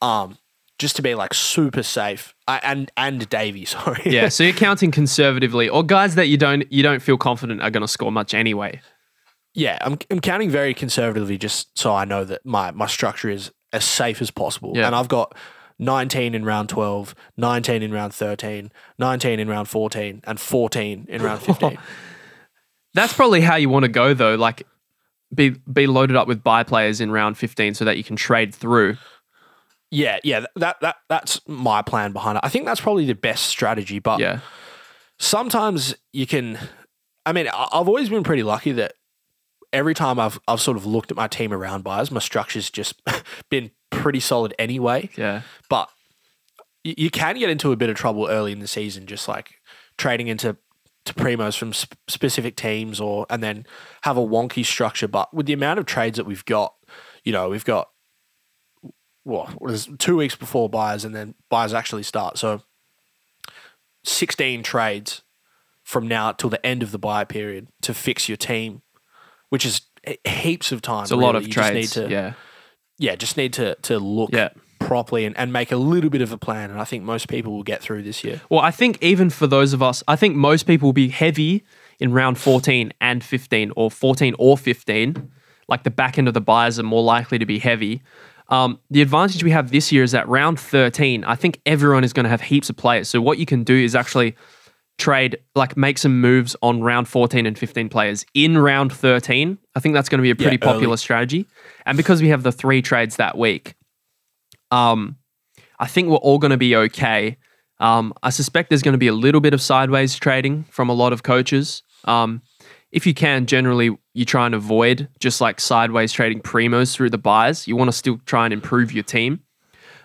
um, just to be like super safe. I, and and Davey, sorry. Yeah, so you're counting conservatively, or guys that you don't you don't feel confident are going to score much anyway. Yeah, I'm I'm counting very conservatively just so I know that my my structure is as safe as possible. Yeah. And I've got nineteen in round twelve, nineteen in round thirteen, nineteen in round fourteen, and fourteen in round fifteen. That's probably how you want to go though, like be be loaded up with bye players in round fifteen so that you can trade through. Yeah, yeah, that that that's my plan behind it. I think that's probably the best strategy, but yeah. Sometimes you can, I mean, I've always been pretty lucky that every time I've I've sort of looked at my team around buyers, my structure's just been pretty solid anyway. Yeah. But you, you can get into a bit of trouble early in the season, just like trading into to primos from sp- specific teams, or and then have a wonky structure. But with the amount of trades that we've got, you know, we've got well, there's two weeks before buyers, and then buyers actually start. So sixteen trades from now till the end of the buy period to fix your team, which is heaps of time. It's a really. lot of you trades. Just need to, yeah. Yeah, just need to to look yeah. properly and, and make a little bit of a plan. And I think most people will get through this year. Well, I think even for those of us, I think most people will be heavy in round fourteen and fifteen, or fourteen or fifteen. Like the back end of the buyers are more likely to be heavy. Um, the advantage we have this year is that round thirteen, I think everyone is going to have heaps of players. So what you can do is actually trade, like make some moves on round fourteen and fifteen players in round thirteen. I think that's going to be a pretty yeah, popular early. strategy. And because we have the three trades that week, um, I think we're all going to be okay. Um, I suspect there's going to be a little bit of sideways trading from a lot of coaches. Um, if you can, generally you try and avoid just like sideways trading primos through the buys. You want to still try and improve your team.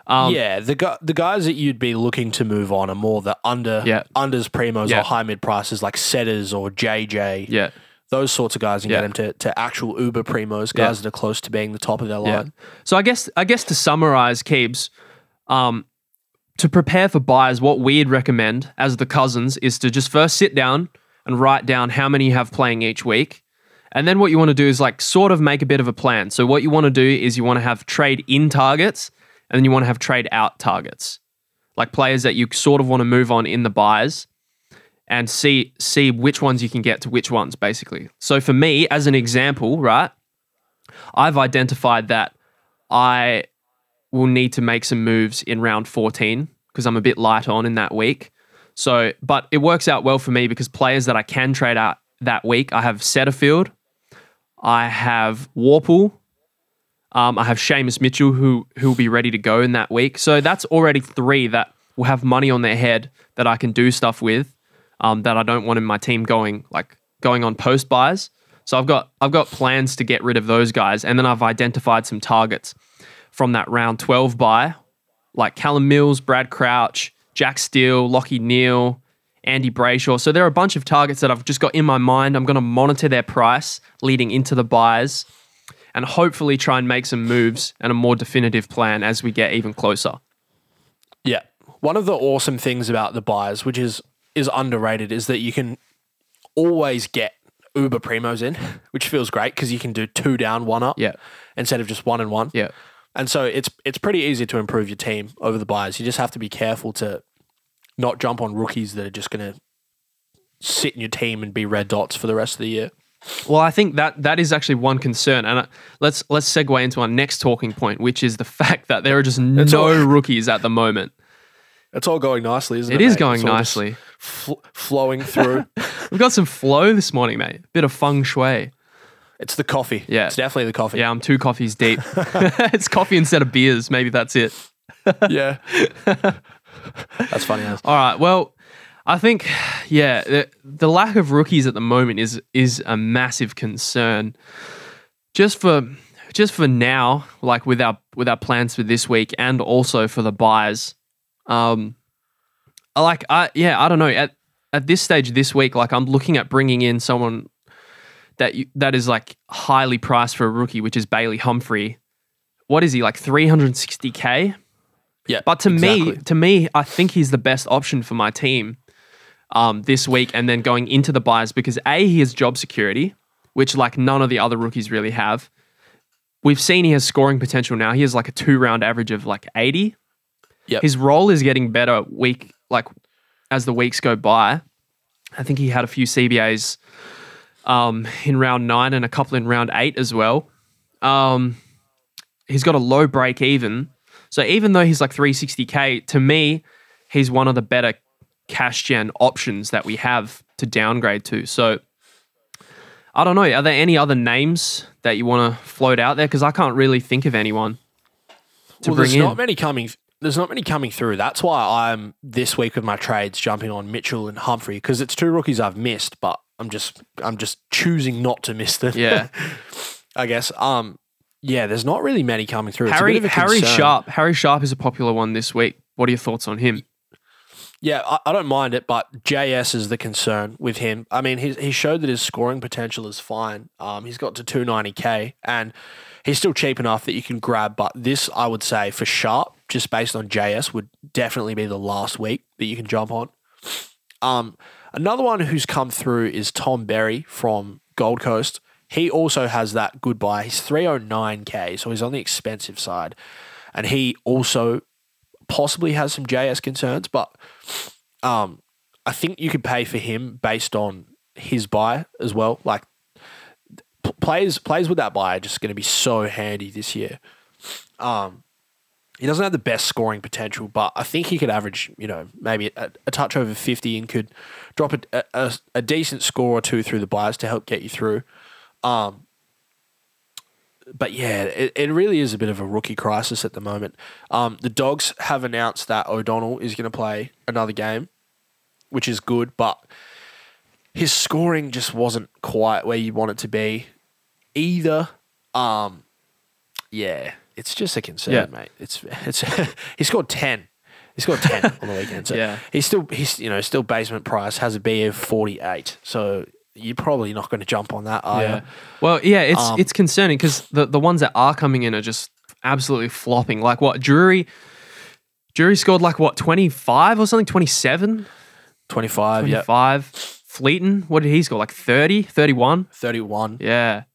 Um, yeah, the gu- the guys that you'd be looking to move on are more the under yeah. unders, primos, yeah. or high mid prices like setters or J J. Yeah, those sorts of guys, and yeah. get them to, to actual uber primos, guys yeah. that are close to being the top of their line. Yeah. So I guess I guess to summarize, Keebs, um, to prepare for buyers, what we'd recommend as the cousins is to just first sit down and write down how many you have playing each week. And then what you want to do is like sort of make a bit of a plan. So what you want to do is you want to have trade in targets, and then you want to have trade out targets, like players that you sort of want to move on in the buys, and see see which ones you can get to which ones, basically. So for me, as an example, right, I've identified that I will need to make some moves in round fourteen because I'm a bit light on in that week. So, but it works out well for me because players that I can trade out that week, I have Setterfield, I have Warple, um, I have Seamus Mitchell, who who'll be ready to go in that week. So that's already three that will have money on their head that I can do stuff with, um, that I don't want in my team going like going on post buys. So I've got I've got plans to get rid of those guys, and then I've identified some targets from that round twelve buy, like Callum Mills, Brad Crouch, Jack Steele, Lockie Neal, Andy Brayshaw. So there are a bunch of targets that I've just got in my mind. I'm going to monitor their price leading into the buys, and hopefully try and make some moves and a more definitive plan as we get even closer. Yeah. One of the awesome things about the buys, which is is underrated, is that you can always get uber primos in, which feels great because you can do two down, one up, yeah. instead of just one and one. Yeah. And so it's it's pretty easy to improve your team over the buys. You just have to be careful to not jump on rookies that are just going to sit in your team and be red dots for the rest of the year. Well, I think that that is actually one concern. And I, let's let's segue into our next talking point, which is the fact that there are just it's no all, rookies at the moment. It's all going nicely, isn't it? It is mate? going it's nicely. Fl- flowing through. We've got some flow this morning, mate. Bit of feng shui. It's the coffee. Yeah. It's definitely the coffee. Yeah, I'm two coffees deep. It's coffee instead of beers. Maybe that's it. Yeah. That's funny. As. All right. Well, I think, yeah, the, the lack of rookies at the moment is is a massive concern. Just for just for now, like with our with our plans for this week, and also for the buys. Um, like I yeah, I don't know. At at this stage this week, like I'm looking at bringing in someone that you, that is like highly priced for a rookie, which is Bailey Humphrey. What is he, like three hundred sixty K? Yeah, but to exactly. me, to me, I think he's the best option for my team um, this week, and then going into the buys because A, he has job security, which like none of the other rookies really have. We've seen he has scoring potential now. He has like a two-round average of like eighty. Yep. His role is getting better week like as the weeks go by. I think he had a few C B As um, in round nine and a couple in round eight as well. Um, he's got a low break even. So even though he's like three hundred sixty K, to me, he's one of the better cash gen options that we have to downgrade to. So I don't know. Are there any other names that you want to float out there? Because I can't really think of anyone to well, bring there's in. Not many coming, there's not many coming through. That's why I'm this week with my trades jumping on Mitchell and Humphrey because it's two rookies I've missed, but I'm just I'm just choosing not to miss them. Yeah, I guess. Um. Yeah, there's not really many coming through. It's Harry, Harry Sharp. Harry Sharp is a popular one this week. What are your thoughts on him? Yeah, I, I don't mind it, but J S is the concern with him. I mean, he he showed that his scoring potential is fine. Um, he's got to two hundred ninety K, and he's still cheap enough that you can grab. But this, I would say, for Sharp, just based on J S, would definitely be the last week that you can jump on. Um, another one who's come through is Tom Berry from Gold Coast. He also has that good buy. He's three hundred nine K, so he's on the expensive side. And he also possibly has some J S concerns, but um, I think you could pay for him based on his buy as well. Like, p- players, players with that buy are just going to be so handy this year. Um, he doesn't have the best scoring potential, but I think he could average, you know, maybe a, a touch over fifty and could drop a, a, a decent score or two through the buys to help get you through. Um, but yeah, it, it really is a bit of a rookie crisis at the moment. Um, the Dogs have announced that O'Donnell is going to play another game, which is good, but his scoring just wasn't quite where you want it to be either. Um, yeah, it's just a concern, yeah. mate. It's it's he scored ten. He scored ten on the weekend. So yeah, he's still he's you know still basement price, has a B of forty-eight. So you're probably not going to jump on that, are yeah. you? Well, yeah, it's um, it's concerning because the, the ones that are coming in are just absolutely flopping. Like what, Drury, Drury scored like what, twenty-five or something, twenty-seven? twenty-five, yeah. twenty-five. Yep. Fleeton, what did he score? Like thirty, thirty-one? thirty-one. Yeah.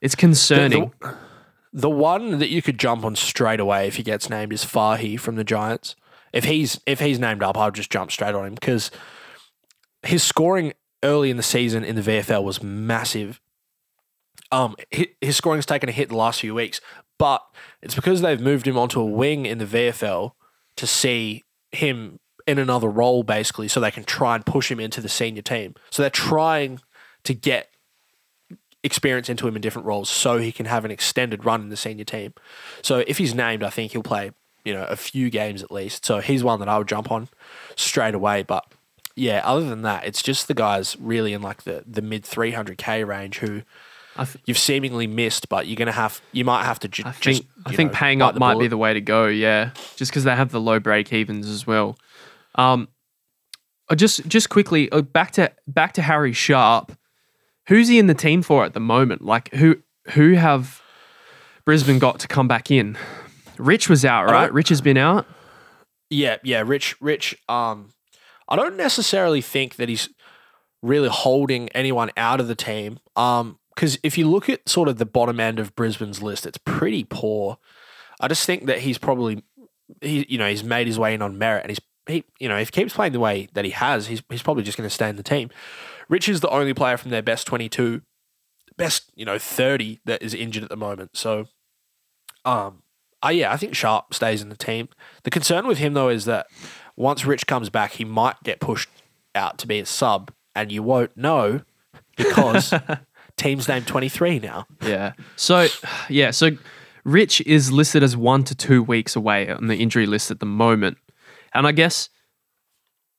It's concerning. The, the, the one that you could jump on straight away if he gets named is Fahy from the Giants. If he's, if he's named up, I'll just jump straight on him because his scoring early in the season in the V F L was massive. Um, his scoring's taken a hit the last few weeks, but it's because they've moved him onto a wing in the V F L to see him in another role, basically, so they can try and push him into the senior team. So they're trying to get experience into him in different roles so he can have an extended run in the senior team. So if he's named, I think he'll play, you know, a few games at least. So he's one that I would jump on straight away, but yeah, other than that, it's just the guys really in like the, the mid three hundred K range who I th- you've seemingly missed, but you're going to have, you might have to ju- I think, just, I think know, paying up might bullet. be the way to go. Yeah. Just because they have the low break evens as well. Um, just, just quickly uh, back to, back to Harry Sharp. Who's he in the team for at the moment? Like who, who have Brisbane got to come back in? Rich was out, right? Rich has been out. Yeah. Yeah. Rich, Rich, um, I don't necessarily think that he's really holding anyone out of the team because um, if you look at sort of the bottom end of Brisbane's list, it's pretty poor. I just think that he's probably, he, you know, he's made his way in on merit and he's, he, you know, if he keeps playing the way that he has, he's he's probably just going to stay in the team. Rich is the only player from their best twenty-two, best, you know, thirty that is injured at the moment. So, um, uh, yeah, I think Sharp stays in the team. The concern with him though is that once Rich comes back, he might get pushed out to be a sub, and you won't know because team's named twenty-three now. Yeah. So, yeah. So, Rich is listed as one to two weeks away on the injury list at the moment. And I guess,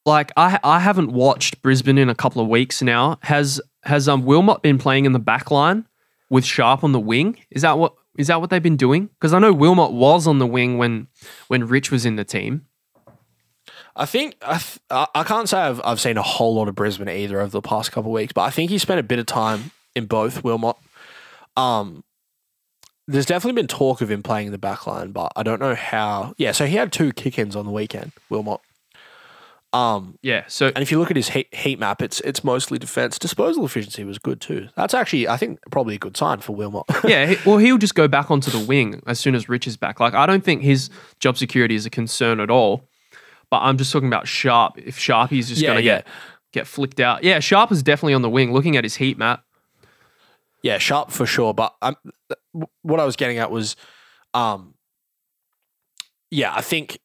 like, I I haven't watched Brisbane in a couple of weeks now. Has has um Wilmot been playing in the back line with Sharp on the wing? Is that what is that what they've been doing? Because I know Wilmot was on the wing when when Rich was in the team. I think I, th- I can't say I've I've seen a whole lot of Brisbane either over the past couple of weeks, but I think he spent a bit of time in both Wilmot. Um, there's definitely been talk of him playing in the back line, but I don't know how. Yeah, so he had two kick-ins on the weekend, Wilmot. Um, yeah, so and if you look at his heat, heat map, it's it's mostly defence. Disposal efficiency was good too. That's actually, I think, probably a good sign for Wilmot. Yeah, he, well, he'll just go back onto the wing as soon as Rich is back. Like, I don't think his job security is a concern at all. But I'm just talking about Sharp. If Sharpie's just yeah, going to yeah. get get flicked out. Yeah, Sharp is definitely on the wing, looking at his heat map. Yeah, Sharp for sure. But um, what I was getting at was, um, yeah, I think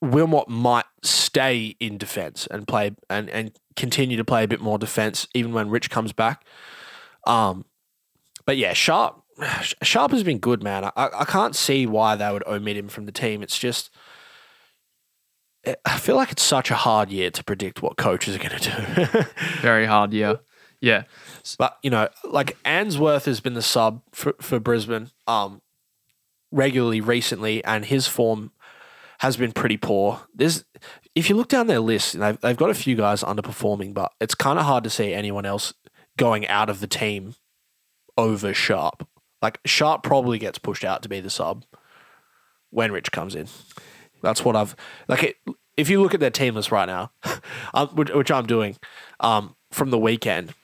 Wilmot might stay in defence and play and, and continue to play a bit more defence even when Rich comes back. Um, but yeah, Sharp Sharp has been good, man. I, I can't see why they would omit him from the team. It's just... I feel like it's such a hard year to predict what coaches are going to do. Very hard, yeah. Yeah. But, you know, like Answorth has been the sub for, for Brisbane um, regularly recently, and his form has been pretty poor. There's, if you look down their list, and they've, they've got a few guys underperforming, but it's kind of hard to see anyone else going out of the team over Sharp. Like Sharp probably gets pushed out to be the sub when Rich comes in. That's what I've like. It, if you look at their team list right now, which, which I'm doing um, from the weekend,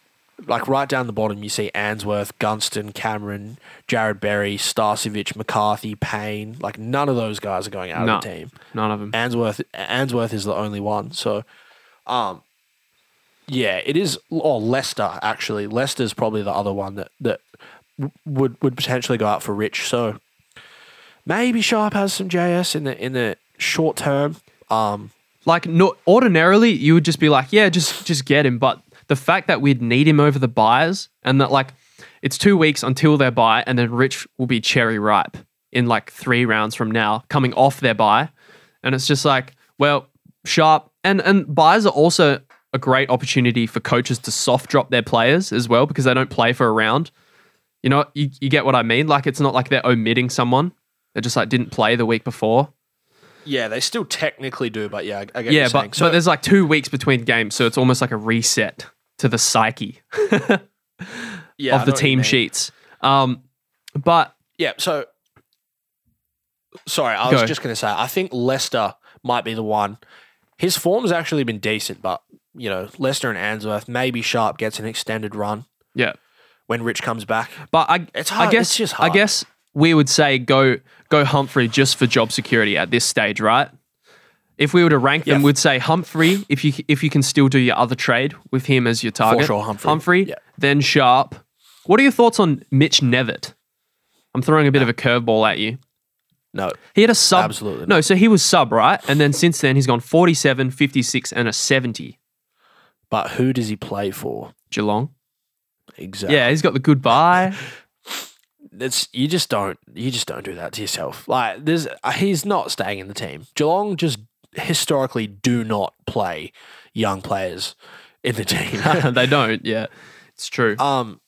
like right down the bottom, you see Answorth, Gunston, Cameron, Jared Berry, Starcevich, McCarthy, Payne. Like none of those guys are going out no, of the team. None of them. Answorth, Answorth is the only one. So, um, yeah, it is. Or Leicester actually. Leicester's probably the other one that that would would potentially go out for Rich. So maybe Sharp has some J S in the in the. Short term, um, like no, ordinarily you would just be like, yeah, just just get him. But the fact that we'd need him over the buyers, and that like it's two weeks until their buy, and then Rich will be cherry ripe in like three rounds from now, coming off their buy, and it's just like, well, Sharp and and buyers are also a great opportunity for coaches to soft drop their players as well because they don't play for a round. You know, you, you get what I mean. Like it's not like they're omitting someone; they just like didn't play the week before. Yeah, they still technically do, but yeah, I get what you're saying. Yeah, but, so, but there's like two weeks between games, so it's almost like a reset to the psyche yeah, of the team sheets. Um, but... Yeah, so... Sorry, I was go. just going to say, I think Leicester might be the one. His form's actually been decent, but, you know, Leicester and Answorth, maybe Sharp gets an extended run. Yeah. When Rich comes back. But I, it's hard. I guess, it's just hard. I guess... we would say go go Humphrey just for job security at this stage, right? If we were to rank them, yeah. we'd say Humphrey, if you if you can still do your other trade with him as your target. For sure, Humphrey. Humphrey, yeah. Then Sharp. What are your thoughts on Mitch Nevitt? I'm throwing a bit no. of a curveball at you. No. He had a sub. Absolutely. No, so he was sub, right? And then since then, he's gone forty-seven, fifty-six, and a seventy. But who does he play for? Geelong. Exactly. Yeah, he's got the goodbye. It's you just don't you just don't do that to yourself. Like there's he's not staying in the team. Geelong just historically do not play young players in the team. They don't. Yeah, it's true. Um,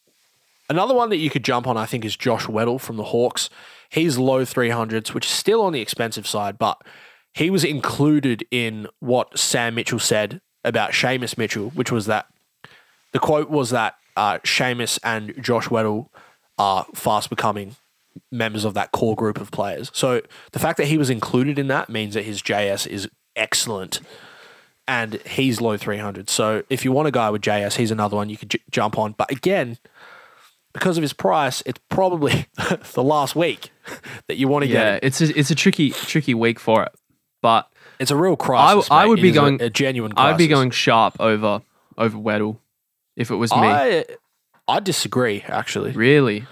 another one that you could jump on, I think, is Josh Weddle from the Hawks. He's low three hundreds, which is still on the expensive side, but he was included in what Sam Mitchell said about Seamus Mitchell, which was that the quote was that uh, Seamus and Josh Weddle are fast becoming members of that core group of players. So the fact that he was included in that means that his J S is excellent and he's low three hundred. So if you want a guy with J S, he's another one you could j- jump on. But again, because of his price, it's probably the last week that you want to yeah, get. Yeah, it's a, it's a tricky tricky week for it. But it's a real crisis. I, I would mate. be it going a, a genuine crisis. I'd be going Sharp over over Weddle if it was me. I, I disagree, actually. Really?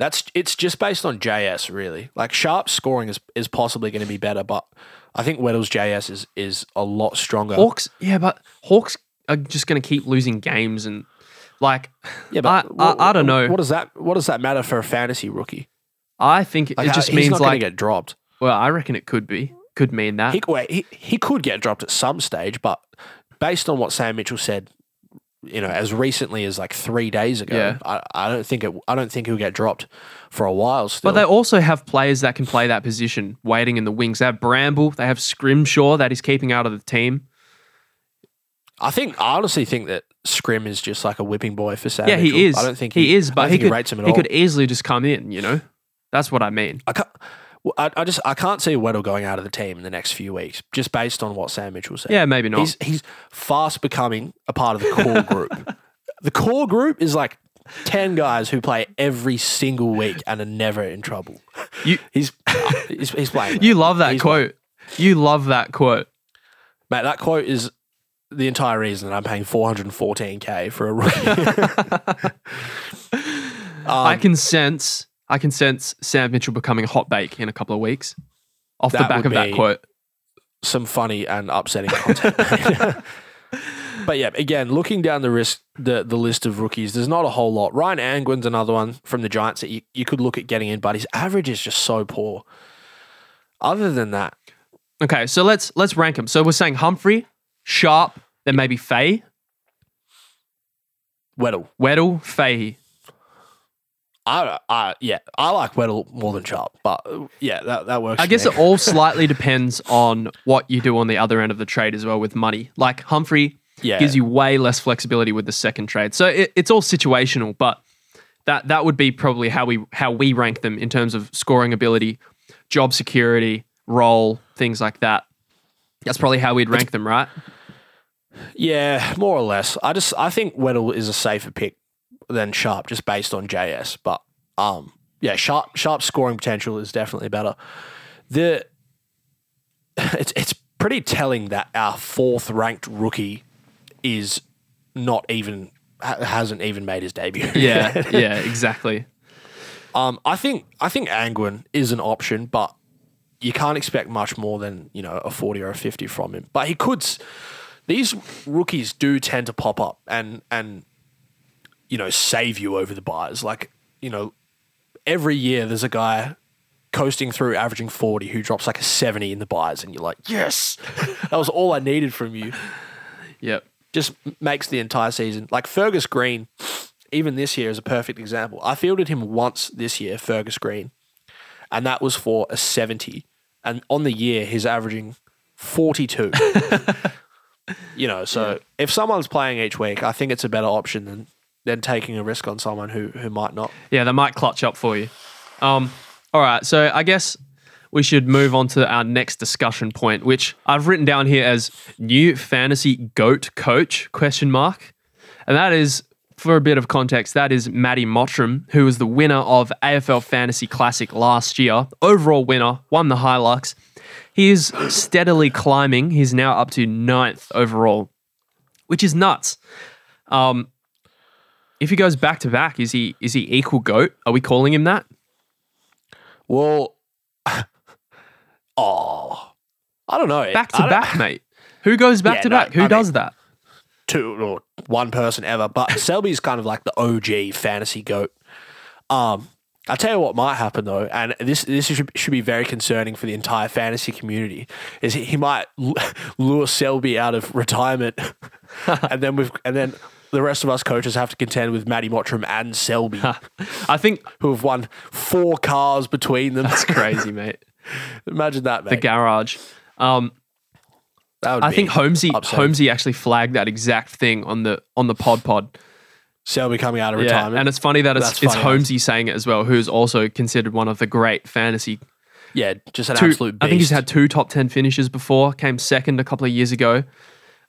That's it's just based on J S, really. Like Sharp's scoring is, is possibly going to be better, but I think Weddle's J S is, is a lot stronger. Hawks, yeah, but Hawks are just going to keep losing games and like yeah, but I, what, I I don't know. What does that what does that matter for a fantasy rookie? I think like it just how, means he's not like going to get dropped. Well, I reckon it could be could mean that. He, wait, he he could get dropped at some stage, but based on what Sam Mitchell said you know, as recently as like three days ago. Yeah. I, I don't think it. I don't think he'll get dropped for a while still. But they also have players that can play that position, waiting in the wings. They have Bramble. They have Scrimshaw that he's keeping out of the team. I think, I honestly think that Scrim is just like a whipping boy for Sam. Yeah, he Mitchell. is. I don't think he, he is, but I don't he, think could, he rates him at he all. He could easily just come in. You know, that's what I mean. I can't. Well, I, I just I can't see Weddle going out of the team in the next few weeks, just based on what Sam Mitchell said. Yeah, maybe not. He's, he's fast becoming a part of the core group. The core group is like ten guys who play every single week and are never in trouble. You, he's, he's he's playing. You love that he's quote. Playing. You love that quote, mate. That quote is the entire reason that I'm paying four hundred fourteen thousand for a rookie. um, I can sense. I can sense Sam Mitchell becoming hot bake in a couple of weeks off that the back of that quote. Some funny and upsetting content. But yeah, again, looking down the risk, the, the list of rookies, there's not a whole lot. Ryan Angwin's another one from the Giants that you, you could look at getting in, but his average is just so poor. Other than that. Okay, so let's let's rank them. So we're saying Humphrey, Sharp, then maybe Fahey. Weddle. Weddle, Fahey. I, I yeah, I like Weddle more than Sharp, but yeah, that, that works. I guess it all slightly depends on what you do on the other end of the trade as well with money. Like Humphrey yeah. gives you way less flexibility with the second trade, so it, it's all situational. But that that would be probably how we how we rank them in terms of scoring ability, job security, role, things like that. That's probably how we'd rank it's, them, right? Yeah, more or less. I just I think Weddle is a safer pick than Sharp, just based on J S. But um, yeah, Sharp Sharp's scoring potential is definitely better. The it's it's pretty telling that our fourth ranked rookie is not even ha- hasn't even made his debut. Yeah, yeah, exactly. Um, I think I think Angwin is an option, but you can't expect much more than you know a forty or a fifty from him. But he could. These rookies do tend to pop up and and. you know, save you over the bars. Like, you know, every year there's a guy coasting through averaging forty who drops like a seventy in the bars and you're like, yes, that was all I needed from you. Yep. Just makes the entire season. Like Fergus Green, even this year is a perfect example. I fielded him once this year, Fergus Green, and that was for a seventy. And on the year, he's averaging forty-two. You know, so yeah. If someone's playing each week, I think it's a better option than than taking a risk on someone who who might not. Yeah, they might clutch up for you. Um, all right, so I guess we should move on to our next discussion point, which I've written down here as new fantasy GOAT coach, question mark. And that is, for a bit of context, that is Matty Mottram, who was the winner of A F L Fantasy Classic last year, overall winner, won the Hilux. He is steadily climbing. He's now up to ninth overall, which is nuts. Um, If he goes back to back, is he is he equal GOAT? Are we calling him that? Well, oh, I don't know. Back to back, mate. Who goes back yeah, to no, back? Who I does mean, that? Two or one person ever, but Selby's kind of like the O G fantasy GOAT. Um, I tell you what might happen though, and this this should, should be very concerning for the entire fantasy community. Is he, he might lure Selby out of retirement, and then we've and then. The rest of us coaches have to contend with Matty Mottram and Selby. I think... Who have won four cars between them. That's crazy, mate. Imagine that, mate. The garage. Um, that would I be think Holmesy, Holmesy actually flagged that exact thing on the on the pod pod. Selby coming out of yeah, retirement. And it's funny that it's, it's funny, Holmesy man. saying it as well, who's also considered one of the great fantasy... Yeah, just an two, absolute beast. I think he's had two top ten finishes before, came second a couple of years ago.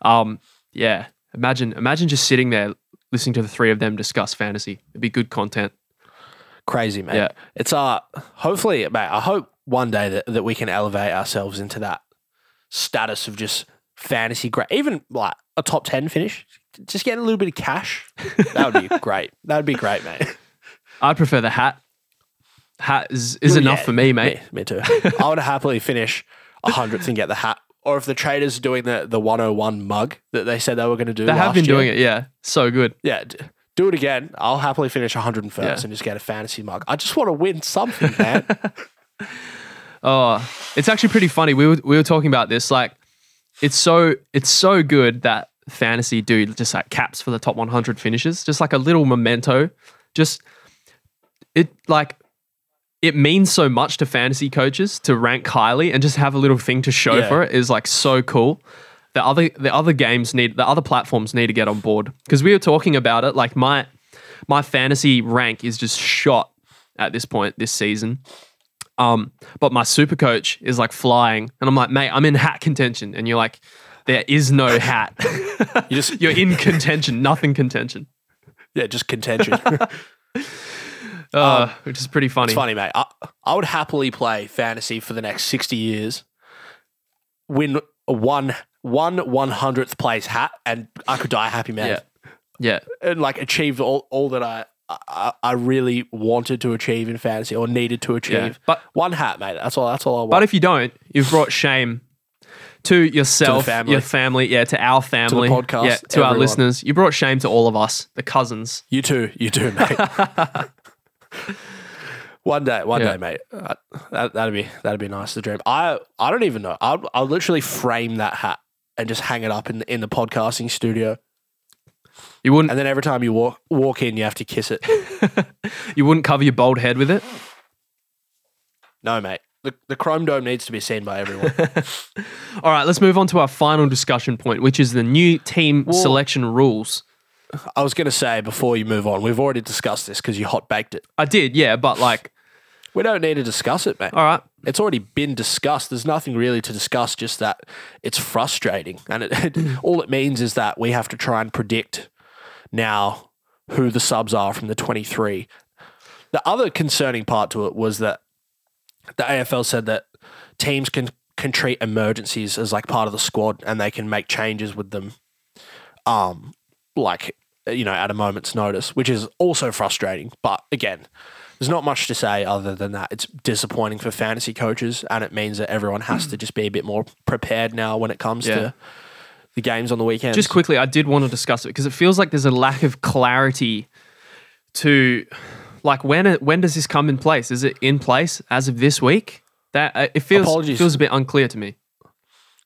Um, yeah. Imagine imagine just sitting there listening to the three of them discuss fantasy. It'd be good content. Crazy, mate. Yeah. It's uh hopefully, mate, I hope one day that, that we can elevate ourselves into that status of just fantasy great. Even like a top ten finish. Just getting a little bit of cash. That would be great. That would be great, mate. I'd prefer the hat. Hat is, is well, enough yeah, for me, mate. Me, me too. I would happily finish a hundredth and get the hat. Or if the trader's doing the, the one oh one mug that they said they were going to do They last have been year. Doing it, yeah. So good. Yeah, d- do it again. I'll happily finish one hundred first yeah. and just get a fantasy mug. I just want to win something, man. Oh, it's actually pretty funny. We were we were talking about this. Like, it's so it's so good that fantasy do, just like caps for the top one hundred finishes, just like a little memento. Just it like it means so much to fantasy coaches to rank highly and just have a little thing to show yeah. for it is like so cool. The other the other games need the other platforms need to get on board, because we were talking about it. Like my my fantasy rank is just shot at this point this season. Um, but my super coach is like flying, and I'm like, mate, I'm in hat contention, and you're like, there is no hat. you just you're in contention, nothing contention. Yeah, just contention. uh, um, which is pretty funny. It's funny, mate. I, I would happily play fantasy for the next sixty years. Win one one one hundredth place hat, and I could die a happy man. Yeah, yeah, and like achieve all, all that I. I, I really wanted to achieve in fantasy or needed to achieve. Yeah, but one hat, mate. That's all That's all I want. But if you don't, you've brought shame to yourself, to family. your family, yeah, to our family. To the podcast. Yeah, to everyone. Our listeners. You brought shame to all of us, the cousins. You too. You too, mate. one day, one yeah. day, mate. Uh, that, that'd be that'd be nice to dream. I, I don't even know. I'll, I'll literally frame that hat and just hang it up in the, in the podcasting studio. You wouldn't, and then every time you walk walk in, you have to kiss it. You wouldn't cover your bald head with it? No, mate. The the Chrome Dome needs to be seen by everyone. All right, let's move on to our final discussion point, which is the new team well, selection rules. I was going to say, before you move on, we've already discussed this because you hot-baked it. I did, yeah, but like... We don't need to discuss it, mate. All right. It's already been discussed. There's nothing really to discuss, just that it's frustrating. And it, it, all it means is that we have to try and predict now who the subs are from the twenty-three. The other concerning part to it was that the A F L said that teams can, can treat emergencies as like part of the squad, and they can make changes with them um, like, you know, at a moment's notice, which is also frustrating. But again... There's not much to say other than that. It's disappointing for fantasy coaches, and it means that everyone has to just be a bit more prepared now when it comes yeah. to the games on the weekend. Just quickly, I did want to discuss it because it feels like there's a lack of clarity to, like, when it, when does this come in place? Is it in place as of this week? That uh, it feels Apologies. feels a bit unclear to me.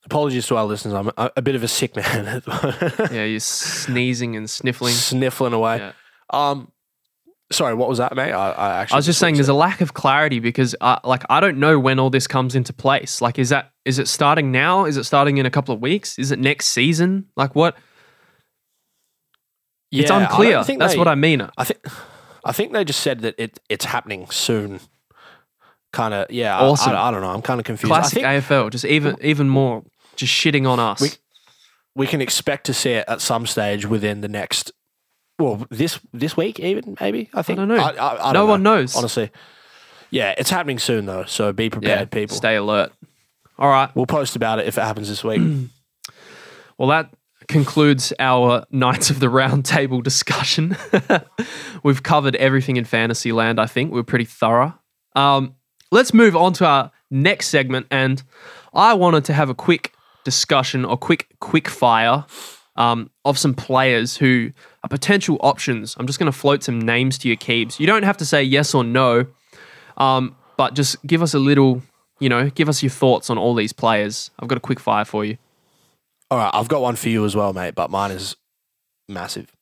Apologies to our listeners. I'm a, a bit of a sick man at the moment. Yeah, you're sneezing and sniffling. Sniffling away. Yeah. Um. Sorry, what was that, mate? I, I actually. I was just saying, there's it. a lack of clarity because, I, like, I don't know when all this comes into place. Like, is that is it starting now? Is it starting in a couple of weeks? Is it next season? Like, what? Yeah, it's unclear. I think That's they, what I mean. I think, I think they just said that it it's happening soon. Kind of, yeah. Awesome. I, I, I don't know. I'm kind of confused. Classic I think, A F L, just even even more, just shitting on us. We, we can expect to see it at some stage within the next. Well, this this week even, maybe, I think. I don't know. I, I, I don't no know, one knows. Honestly. Yeah, it's happening soon, though, so be prepared, yeah, people. Stay alert. All right. We'll post about it if it happens this week. Well, that concludes our Knights of the Round Table discussion. We've covered everything in fantasy land, I think. We're pretty thorough. Um, let's move on to our next segment, and I wanted to have a quick discussion or quick quick fire Um, of some players who are potential options. I'm just going to float some names to you, Keebs. You don't have to say yes or no, um, but just give us a little, you know, give us your thoughts on all these players. I've got a quick fire for you. All right, I've got one for you as well, mate, but mine is massive.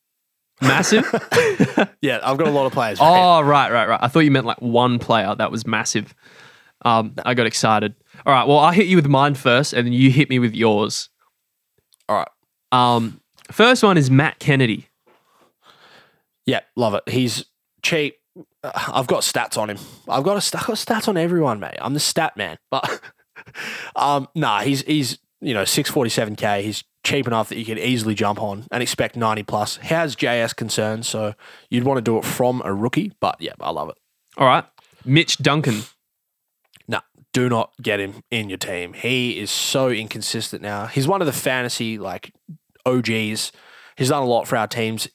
Massive? Yeah, I've got a lot of players. Oh, right, right, right. I thought you meant like one player. That was massive. Um, I got excited. All right, well, I'll hit you with mine first, and then you hit me with yours. All right. Um, first one is Matt Kennedy. Yeah, love it. He's cheap. Uh, I've got stats on him. I've got, a, I've got stats on everyone, mate. I'm the stat man. But um, nah, he's he's you know six forty-seven k. He's cheap enough that you can easily jump on and expect ninety plus. He has J S concerns, so you'd want to do it from a rookie. But yeah, I love it. All right, Mitch Duncan. Nah, do not get him in your team. He is so inconsistent now. He's one of the fantasy like. O Gs. He's done a lot for our teams,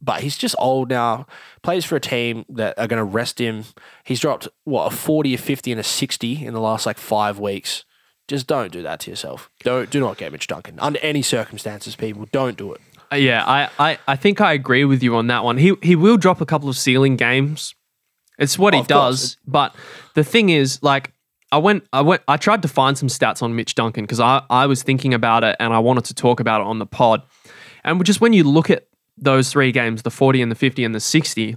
but he's just old now. Plays for a team that are going to rest him. He's dropped, what, a forty, a fifty, and a sixty in the last, like, five weeks. Just don't do that to yourself. Don't, do not get Mitch Duncan. Under any circumstances, people, don't do it. Uh, yeah, I, I, I think I agree with you on that one. He he will drop a couple of ceiling games. It's what oh, he does, course. But the thing is, like, I went, I went, I tried to find some stats on Mitch Duncan because I, I was thinking about it and I wanted to talk about it on the pod. And just when you look at those three games, the forty and the fifty and the sixty,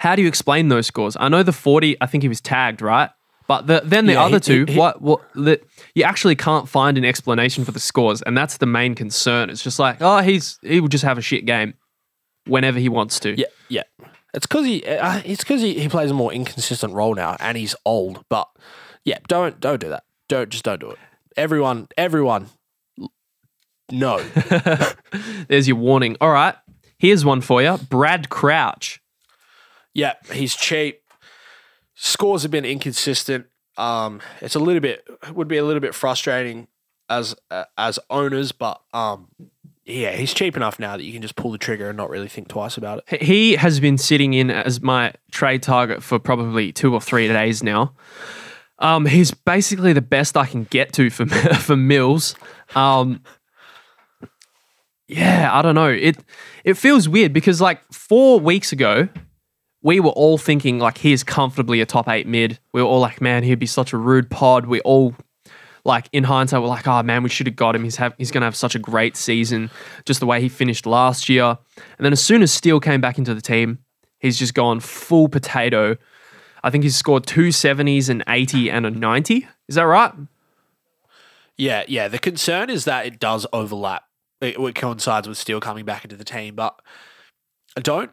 how do you explain those scores? I know the forty, I think he was tagged, right? But the, then the yeah, other he, two, he, what, what the, you actually can't find an explanation for the scores, and that's the main concern. It's just like, oh, he's he will just have a shit game whenever he wants to. Yeah, yeah. It's because he, uh, it's because he, he plays a more inconsistent role now, and he's old. But yeah, don't don't do that. Don't just don't do it. Everyone, everyone, no. There's your warning. All right, here's one for you, Brad Crouch. Yeah, he's cheap. Scores have been inconsistent. Um, it's a little bit it would be a little bit frustrating as uh, as owners, but um, yeah, he's cheap enough now that you can just pull the trigger and not really think twice about it. He has been sitting in as my trade target for probably two or three days now. Um, he's basically the best I can get to for for Mills. Um, yeah, I don't know. It it feels weird because like four weeks ago, we were all thinking, like, he is comfortably a top eight mid. We were all like, man, he'd be such a rude pod. We all, like, in hindsight, were like, oh, man, we should have got him. He's have, he's going to have such a great season, just the way he finished last year. And then as soon as Steele came back into the team, he's just gone full potato. I think he's scored two seventies, an eighty, and a ninety. Is that right? Yeah, yeah. The concern is that it does overlap. It, it coincides with Steele coming back into the team, but I don't.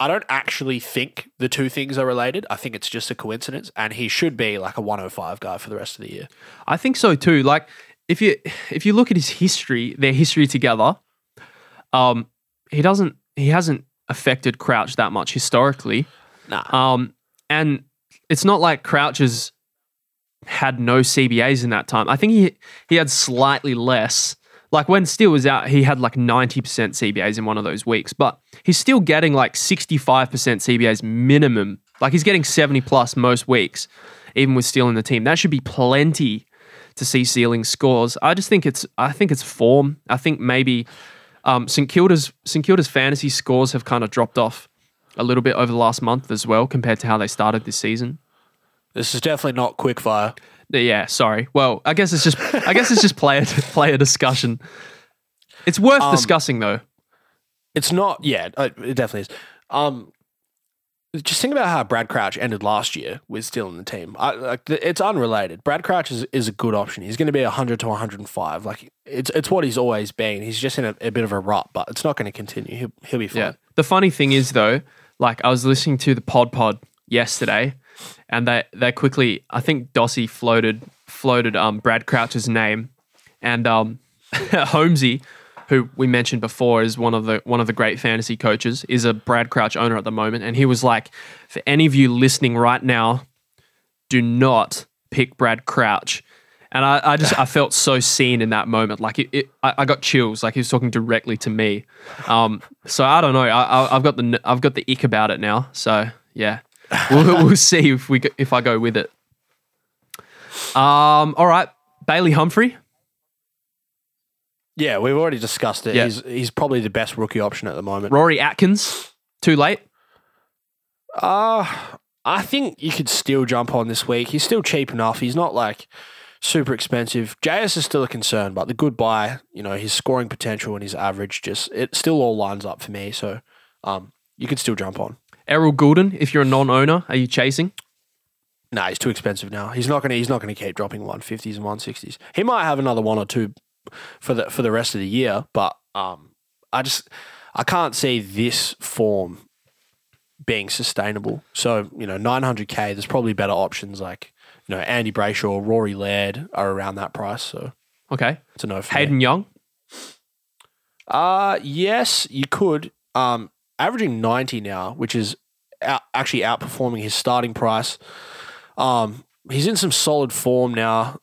I don't actually think the two things are related. I think it's just a coincidence, and he should be like a one oh five guy for the rest of the year. I think so too. Like if you if you look at his history, their history together, um, he doesn't he hasn't affected Crouch that much historically. Nah. Um, and it's not like Crouch has had no C B As in that time. I think he he had slightly less. Like when Steele was out, he had like ninety percent C B As in one of those weeks, but he's still getting like sixty-five percent C B As minimum. Like he's getting seventy plus most weeks, even with Steele in the team. That should be plenty to see Steele scores. I just think it's, I think it's form. I think maybe um, St Kilda's St Kilda's fantasy scores have kind of dropped off a little bit over the last month as well, compared to how they started this season. This is definitely not quickfire. Yeah, sorry. Well, I guess it's just I guess it's just player player discussion. It's worth um, discussing though. It's not. Yeah, it definitely is. Um, just think about how Brad Crouch ended last year with Steele in the team. I, like, it's unrelated. Brad Crouch is, is a good option. He's going to be one hundred to one oh five. Like it's it's what he's always been. He's just in a, a bit of a rut, but it's not going to continue. He'll he'll be fine. Yeah. The funny thing is though, like I was listening to the Pod Pod yesterday. And they, they quickly, I think Dossie floated floated um, Brad Crouch's name, and um, Holmesy, who we mentioned before, is one of the one of the great fantasy coaches, is a Brad Crouch owner at the moment, and he was like, for any of you listening right now, do not pick Brad Crouch. And I, I just I felt so seen in that moment, like it, it, I, I got chills, like he was talking directly to me. Um, so I don't know, I, I, I've got the I've got the ick about it now. So yeah. we'll, we'll see if we if I go with it. Um. All right, Bailey Humphrey. Yeah, we've already discussed it. Yeah. He's he's probably the best rookie option at the moment. Rory Atkins, too late. Uh I think you could still jump on this week. He's still cheap enough. He's not like super expensive. J S is still a concern, but the good buy, you know, his scoring potential and his average just it still all lines up for me. So, um, you could still jump on. Errol Goulden, if you're a non-owner, are you chasing? No, nah, he's too expensive now. He's not going to. He's not going to keep dropping one fifties and one sixties. He might have another one or two for the for the rest of the year, but um, I just I can't see this form being sustainable. So you know, nine hundred K. There's probably better options like you know Andy Brayshaw, Rory Laird are around that price. So okay, it's a no for Hayden me. Young. Uh yes, you could. Um, averaging ninety now, which is out, actually outperforming his starting price. Um, he's in some solid form now.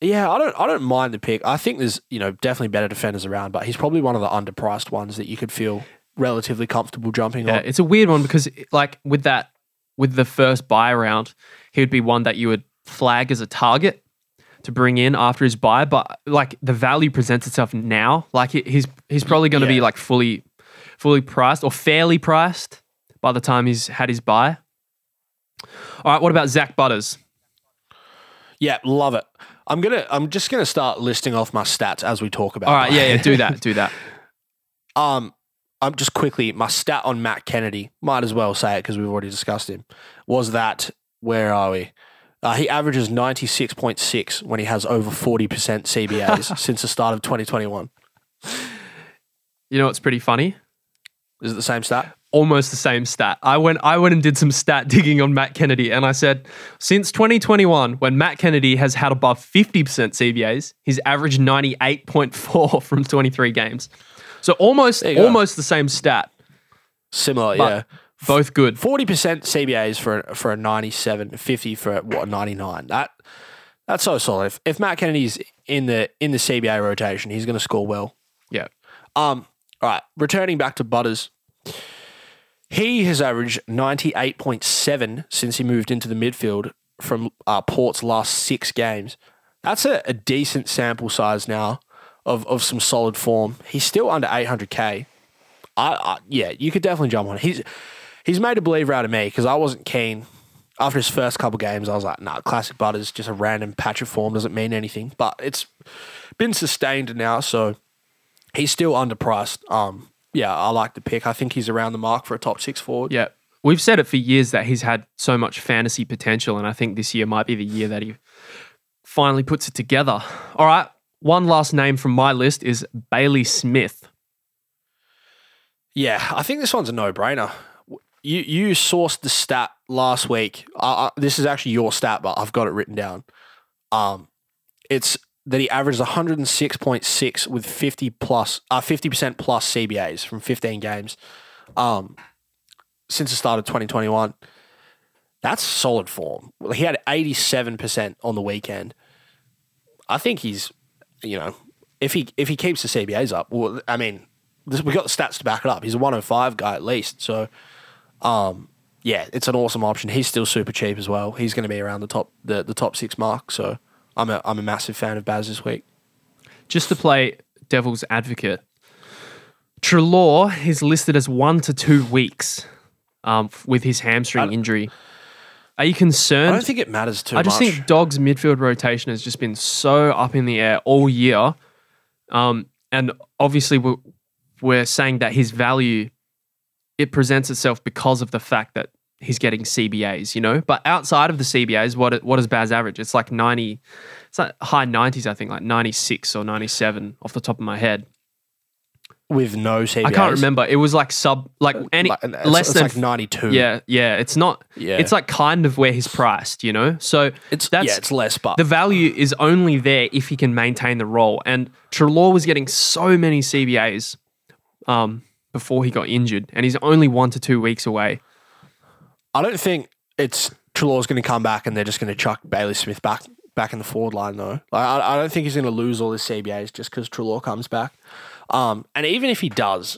Yeah, I don't I don't mind the pick. I think there's, you know, definitely better defenders around, but he's probably one of the underpriced ones that you could feel relatively comfortable jumping yeah, on. It's a weird one because like with that with the first buy round, he would be one that you would flag as a target to bring in after his buy, but like the value presents itself now. Like he's he's probably going to yeah. be like fully Fully priced or fairly priced by the time he's had his buy. All right, what about Zach Butters? Yeah, love it. I'm gonna. I'm just gonna start listing off my stats as we talk about. All right, that. yeah, yeah, do that, do that. um, I'm just quickly my stat on Matt Kennedy. Might as well say it because we've already discussed him. Was that where are we? Uh, he averages ninety-six point six when he has over forty percent C B As since the start of twenty twenty-one. You know what's pretty funny? Is it the same stat? Almost the same stat. I went I went and did some stat digging on Matt Kennedy and I said, since twenty twenty-one, when Matt Kennedy has had above fifty percent C B As, he's averaged ninety-eight point four from twenty-three games. So almost almost the same stat. Similar, yeah. Both good. forty percent C B As for for a ninety-seven, fifty for a, what, ninety-nine. That that's so solid. If, if Matt Kennedy's in the in the C B A rotation, he's going to score well. Yeah. Um all right, returning back to Butters. He has averaged ninety-eight point seven since he moved into the midfield from uh, Port's last six games. That's a, a decent sample size now of, of some solid form. He's still under eight hundred K. I, I yeah, you could definitely jump on it. He's he's made a believer out of me because I wasn't keen. After his first couple games, I was like, nah, classic Butters, just a random patch of form, doesn't mean anything. But it's been sustained now, so he's still underpriced. Um, yeah, I like the pick. I think he's around the mark for a top six forward. Yeah, we've said it for years that he's had so much fantasy potential, and I think this year might be the year that he finally puts it together. All right, one last name from my list is Bailey Smith. Yeah, I think this one's a no-brainer. You you sourced the stat last week. Uh, this is actually your stat, but I've got it written down. Um, it's that he averages one hundred six point six with fifty plus, uh, fifty percent plus C B As from fifteen games um, since the start of twenty twenty-one. That's solid form. He had eighty-seven percent on the weekend. I think he's, you know, if he if he keeps the C B As up, well, I mean, this, we got the stats to back it up. He's a one oh five guy at least, so. Um, yeah, it's an awesome option. He's still super cheap as well. He's going to be around the top the, the top six mark. So I'm a I'm a massive fan of Baz this week. Just to play devil's advocate, Treloar is listed as one to two weeks um, with his hamstring injury. Are you concerned? I don't think it matters too much. I just much. think Dog's midfield rotation has just been so up in the air all year, um, and obviously we're we're saying that his value. It presents itself because of the fact that he's getting C B As, you know. But outside of the C B As, what what is Baz average? It's like ninety, it's like high nineties, I think, like ninety-six or ninety-seven off the top of my head. With no C B As, I can't remember. It was like sub, like any like, it's, less it's than like ninety-two. Yeah, yeah. It's not. Yeah. It's like kind of where he's priced, you know. So it's that's, yeah, it's less, but the value is only there if he can maintain the role. And Treloar was getting so many C B As. Um. Before he got injured, and he's only one to two weeks away. I don't think it's Treloar's going to come back and they're just going to chuck Bailey Smith back back in the forward line, though. Like, I, I don't think he's going to lose all his C B As just because Treloar comes back. Um, and even if he does,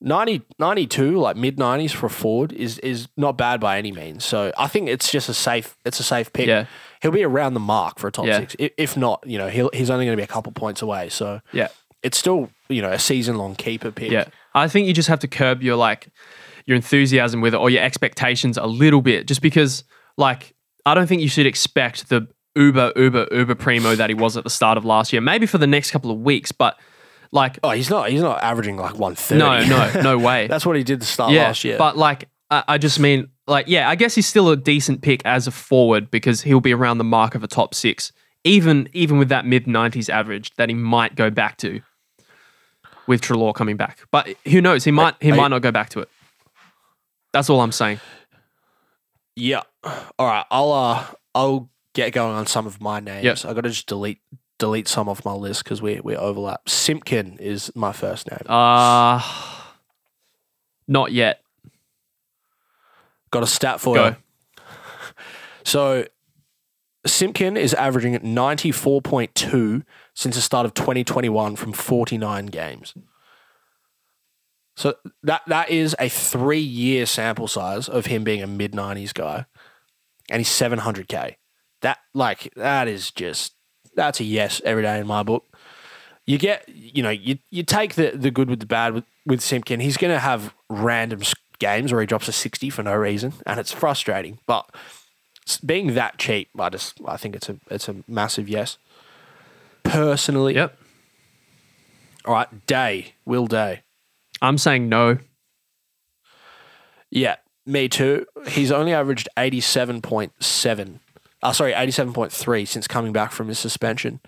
ninety, ninety-two, like mid nineties for a forward is is not bad by any means. So I think it's just a safe it's a safe pick. Yeah. He'll be around the mark for a top yeah. six. If not, you know, he'll, he's only going to be a couple points away. So yeah, it's still you know a season long keeper pick. Yeah. I think you just have to curb your like your enthusiasm with it or your expectations a little bit, just because like I don't think you should expect the uber uber uber primo that he was at the start of last year. Maybe for the next couple of weeks, but like oh, he's not he's not averaging like one thirty. No, no, no way. That's what he did the start yeah, last year. But like I, I just mean like yeah, I guess he's still a decent pick as a forward because he'll be around the mark of a top six, even even with that mid nineties average that he might go back to. With Treloar coming back, but who knows? He might he might not go back to it. That's all I'm saying. Yeah. All right. I'll uh, I'll get going on some of my names. Yep. I got to just delete delete some off my list because we we overlap. Simpkin is my first name. Uh not yet. Got a stat for go. you. So Simpkin is averaging at ninety-four point two since the start of twenty twenty-one from forty-nine games. So that that is a three-year sample size of him being a mid-nineties guy, and he's seven hundred K. That like that is just that's a yes every day in my book. You get you know you you take the, the good with the bad with, with Simpkin. He's going to have random games where he drops a sixty for no reason, and it's frustrating, but being that cheap, I just I think it's a it's a massive yes. personally. Yep. All right, Day. Will Day. I'm saying no. Yeah, me too. He's only averaged eighty-seven point seven. Uh, sorry, eighty-seven point three since coming back from his suspension,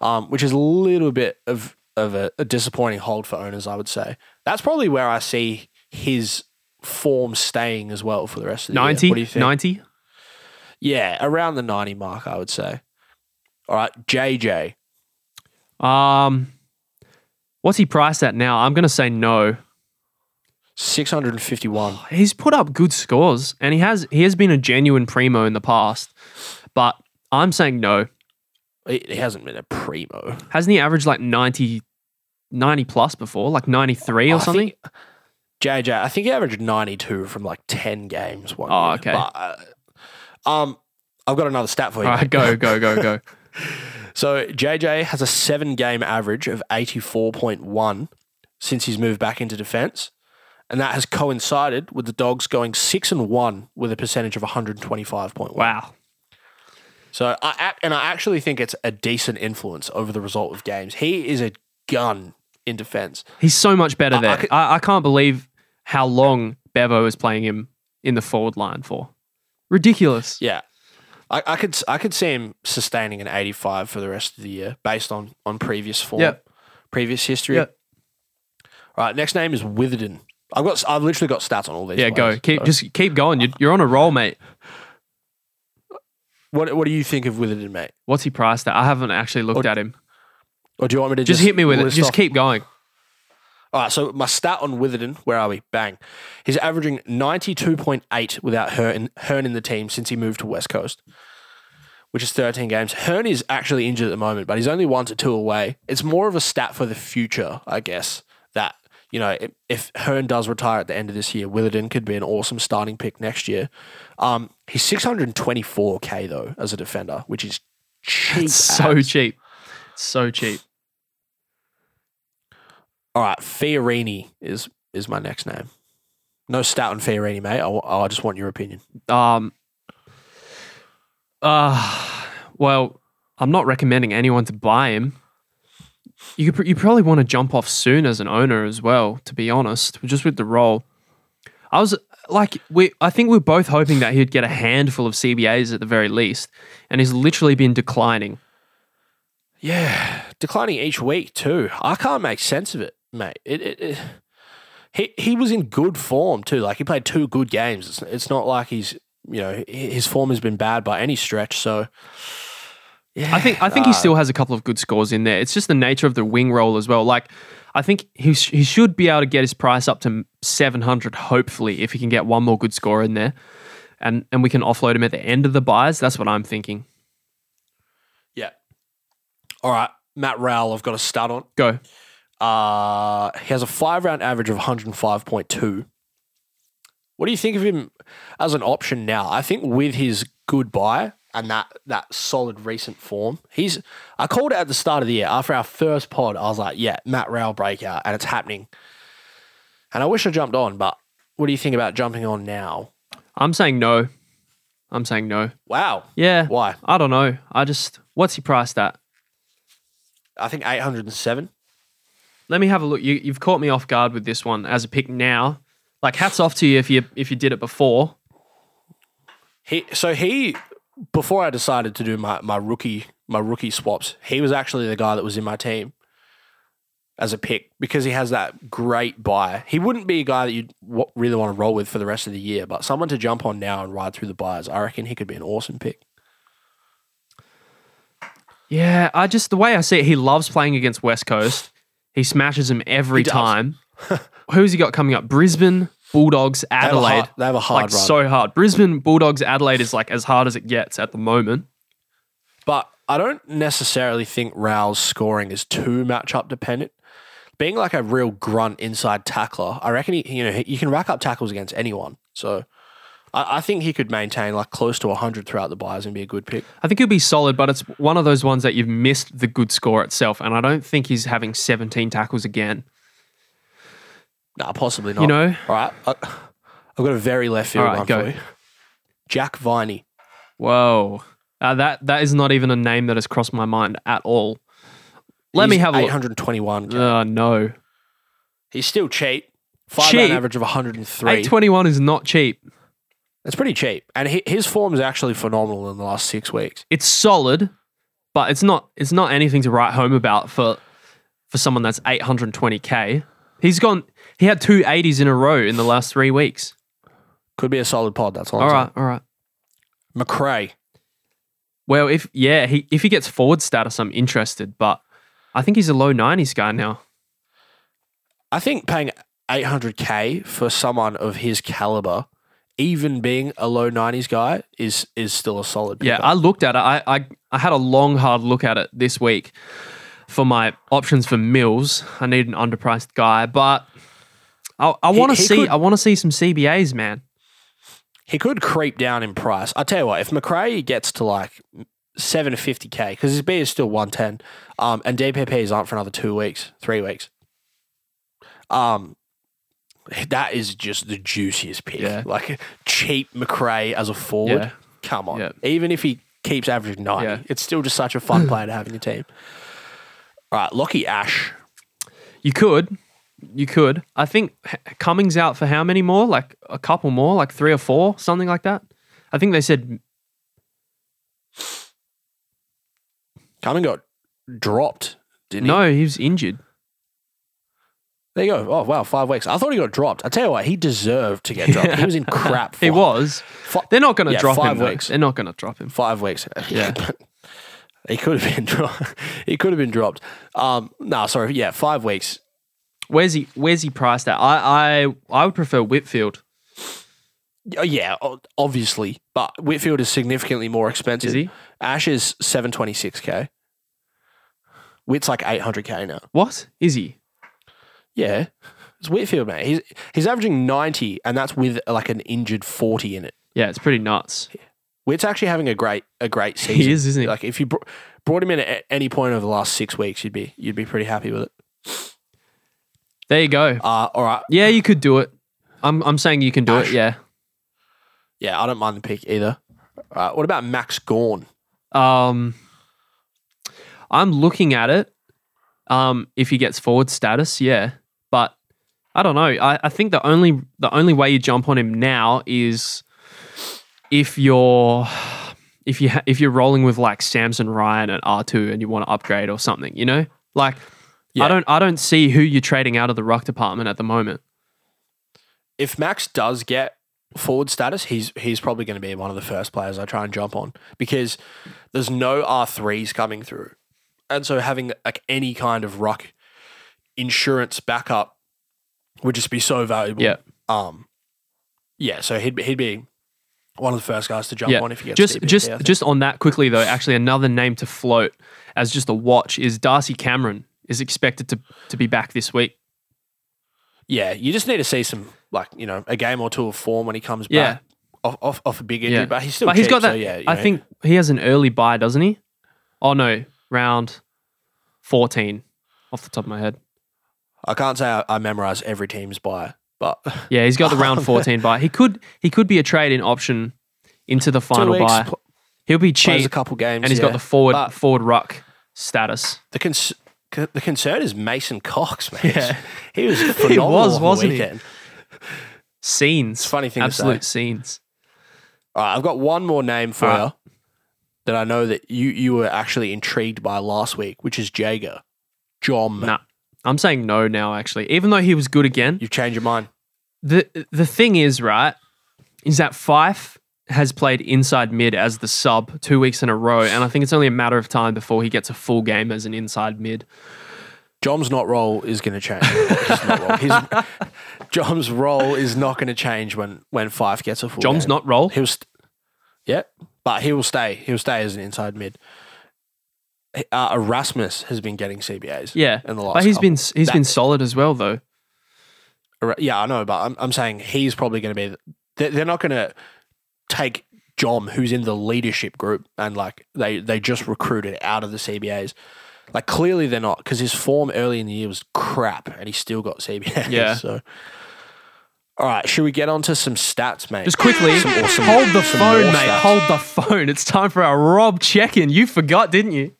um, which is a little bit of, of a, a disappointing hold for owners, I would say. That's probably where I see his form staying as well for the rest of the ninety, year. What do you think? ninety? Yeah, around the ninety mark, I would say. All right, J J. Um, what's he priced at now? I'm going to say no. six hundred fifty-one. Oh, he's put up good scores, and he has he has been a genuine primo in the past, but I'm saying no. He, he hasn't been a primo. Hasn't he averaged like ninety, ninety plus before, like ninety-three or I something? Think, J J, I think he averaged ninety-two from like ten games. One oh, year. Okay. But, uh, um, I've got another stat for you. All right, go, go, go, go. So J J has a seven-game average of eighty-four point one since he's moved back into defence. And that has coincided with the Dogs going six and one with a percentage of one hundred twenty-five point one. Wow! So I and I actually think it's a decent influence over the result of games. He is a gun in defence. He's so much better I, there. I, could, I, I can't believe how long Bevo is playing him in the forward line for. Ridiculous. Yeah, I, I could I could see him sustaining an eighty-five for the rest of the year based on on previous form, yep. previous history. Yep. All right, next name is Witherden. I've got. I've literally got stats on all these. Yeah, players, go. Keep so. just keep going. You're, you're on a roll, mate. What What do you think of Witherden, mate? What's he priced at? I haven't actually looked or, at him. Or do you want me to just, just hit me with it? Just off? Keep going. All right. So my stat on Witherden. Where are we? Bang. He's averaging ninety-two point eight without Hearn, Hearn in the team since he moved to West Coast, which is thirteen games. Hearn is actually injured at the moment, but he's only one to two away. It's more of a stat for the future, I guess. That. You know, if Hearn does retire at the end of this year, Witherden could be an awesome starting pick next year. Um, he's six hundred twenty-four thousand though as a defender, which is cheap. So cheap. So cheap. All right, Fiorini is is my next name. No stat on Fiorini, mate. I, I just want your opinion. Um. Uh, well, I'm not recommending anyone to buy him. You could, you probably want to jump off soon as an owner as well, to be honest, just with the role. I was like, we I think we we're both hoping that he'd get a handful of C B As at the very least, and he's literally been declining. Yeah, declining each week too. I can't make sense of it, mate. It, it, it he he was in good form too. Like he played two good games. It's, it's not like he's you know his form has been bad by any stretch. So. Yeah, I think I think uh, he still has a couple of good scores in there. It's just the nature of the wing role as well. Like, I think he sh- he should be able to get his price up to seven hundred, hopefully, if he can get one more good score in there. And and we can offload him at the end of the buys. That's what I'm thinking. Yeah. All right. Matt Rowell, I've got a stat on. Go. Uh, he has a five-round average of one hundred five point two. What do you think of him as an option now? I think with his good buy... And that that solid recent form. He's. I called it at the start of the year. After our first pod, I was like, yeah, Matt Rowell breakout, and it's happening. And I wish I jumped on, but what do you think about jumping on now? I'm saying no. I'm saying no. Wow. Yeah. Why? I don't know. I just, what's he priced at? I think eight hundred seven. Let me have a look. You, you've caught me off guard with this one as a pick now. Like, hats off to you if you if you did it before. He So he... Before I decided to do my, my rookie my rookie swaps, he was actually the guy that was in my team as a pick because he has that great buy. He wouldn't be a guy that you'd w- really want to roll with for the rest of the year, but someone to jump on now and ride through the buyers, I reckon he could be an awesome pick. Yeah, I just the way I see it, he loves playing against West Coast. He smashes them every time. Who's he got coming up? Brisbane. Bulldogs, Adelaide. They have a hard, they have a hard like, run. So hard. Brisbane, Bulldogs, Adelaide is like as hard as it gets at the moment. But I don't necessarily think Rowell's scoring is too matchup dependent. Being like a real grunt inside tackler, I reckon he, you know he, you can rack up tackles against anyone. So I, I think he could maintain like close to one hundred throughout the buys and be a good pick. I think he'll be solid, but it's one of those ones that you've missed the good score itself, and I don't think he's having seventeen tackles again. Nah, possibly not. You know? All right. I, I've got a very left field right, one go. for you. Jack Viney. Whoa. Uh, that, that is not even a name that has crossed my mind at all. Let He's me have a look. eight hundred twenty-one. Uh, no. He's still cheap. Five cheap. An average of one hundred three. eight twenty-one is not cheap. It's pretty cheap. And he, his form is actually phenomenal in the last six weeks. It's solid, but it's not it's not anything to write home about for for someone that's eight hundred twenty K. He's gone he had two eighties in a row in the last three weeks. Could be a solid pod, that's all. All right, all right. McRae. Well, if yeah, he if he gets forward status, I'm interested, but I think he's a low nineties guy now. I think paying eight hundred K for someone of his caliber, even being a low nineties guy, is is still a solid pick. Yeah, I looked at it. I, I I had a long, hard look at it this week for my options for Mills. I need an underpriced guy, but I, I want to see could, I want to see some C B As, man. He could creep down in price. I tell you what, if McRae gets to like seven fifty K, because his B is still one ten, um, and D P Ps aren't for another two weeks, three weeks. Um. That is just the juiciest pick. Yeah. Like cheap McRae as a forward. Yeah. Come on. Yeah. Even if he keeps averaging ninety, yeah. it's still just such a fun player to have in your team. All right, Lockie Ash. You could. You could. I think Cummings out for how many more? Like a couple more? Like three or four? Something like that? I think they said... Cummings got dropped, didn't he? No, he was injured. There you go. Oh, wow, five weeks. I thought he got dropped. I tell you what, he deserved to get dropped. Yeah. He was in crap form. He was. F- They're not going to yeah, drop five him. Five weeks. Though. They're not going to drop him. Five weeks. Yeah. he could have been dropped. He could have been dropped. Um, no, nah, sorry. Yeah, five weeks. Where's he Where's he priced at? I, I, I would prefer Whitfield. Yeah, obviously. But Whitfield is significantly more expensive. Is he? Ash is seven twenty-six K. Whit's like eight hundred K now. What? Is he? Yeah, it's Whitfield, mate. He's he's averaging ninety, and that's with like an injured forty in it. Yeah, it's pretty nuts. Whit's actually having a great a great season. He is, isn't he? Like if you br- brought him in at any point over the last six weeks, you'd be you'd be pretty happy with it. There you go. Uh, all right. Yeah, you could do it. I'm I'm saying you can do Ash. it. Yeah. Yeah, I don't mind the pick either. All right. What about Max Gawn? Um, I'm looking at it. Um, if he gets forward status, yeah. But I don't know. I, I think the only the only way you jump on him now is if you're if you ha- if you're rolling with like Samson Ryan at R two and you want to upgrade or something, you know? Like yeah. I don't I don't see who you're trading out of the ruck department at the moment. If Max does get forward status, he's he's probably going to be one of the first players I try and jump on because there's no R threes coming through. And so having like any kind of ruck insurance backup would just be so valuable. Yeah. Um, yeah. So he'd he'd be one of the first guys to jump yeah. on if he gets just D P P, just just on that quickly though. Actually, another name to float as just a watch is Darcy Cameron is expected to to be back this week. Yeah, you just need to see some like you know a game or two of form when he comes yeah. back off, off off a big injury, yeah. but he's still. But cheap, he's got that. So yeah, I know. think he has an early buy, doesn't he? Oh no. Round fourteen off the top of my head. I can't say I, I memorise every team's buy, but... Yeah, he's got the round fourteen buy. He could he could be a trade-in option into the final buy. Pl- He'll be cheap. Plays a couple games, and he's yeah. got the forward forward ruck status. The cons- c- the concern is Mason Cox, man. Yeah. He was phenomenal he was, on wasn't the weekend. He? Scenes. It's a funny thing Absolute to say. scenes. All right, I've got one more name for All you. Right. that I know that you, you were actually intrigued by last week, which is Jager. Jom. Nah, I'm saying no now, actually. Even though he was good again. You've changed your mind. The the thing is, right, is that Fife has played inside mid as the sub two weeks in a row, and I think it's only a matter of time before he gets a full game as an inside mid. Jom's not role is going to change. Not role. His, Jom's role is not going to change when, when Fife gets a full Jom's game. Jom's not role? He was... St- yeah. But he will stay. He'll stay as an inside mid. Uh, Erasmus has been getting C B As. Yeah, in the last but he's couple. been he's that, been solid as well though. Yeah, I know, but I'm I'm saying he's probably going to be. They're, they're not going to take Jom, who's in the leadership group, and like they they just recruited out of the C B As. Like clearly they're not because his form early in the year was crap, and he still got C B As. Yeah. So. All right, should we get on to some stats, mate? Just quickly, some awesome, hold the phone, mate. Stats. Hold the phone. It's time for our Rob check-in. You forgot, didn't you?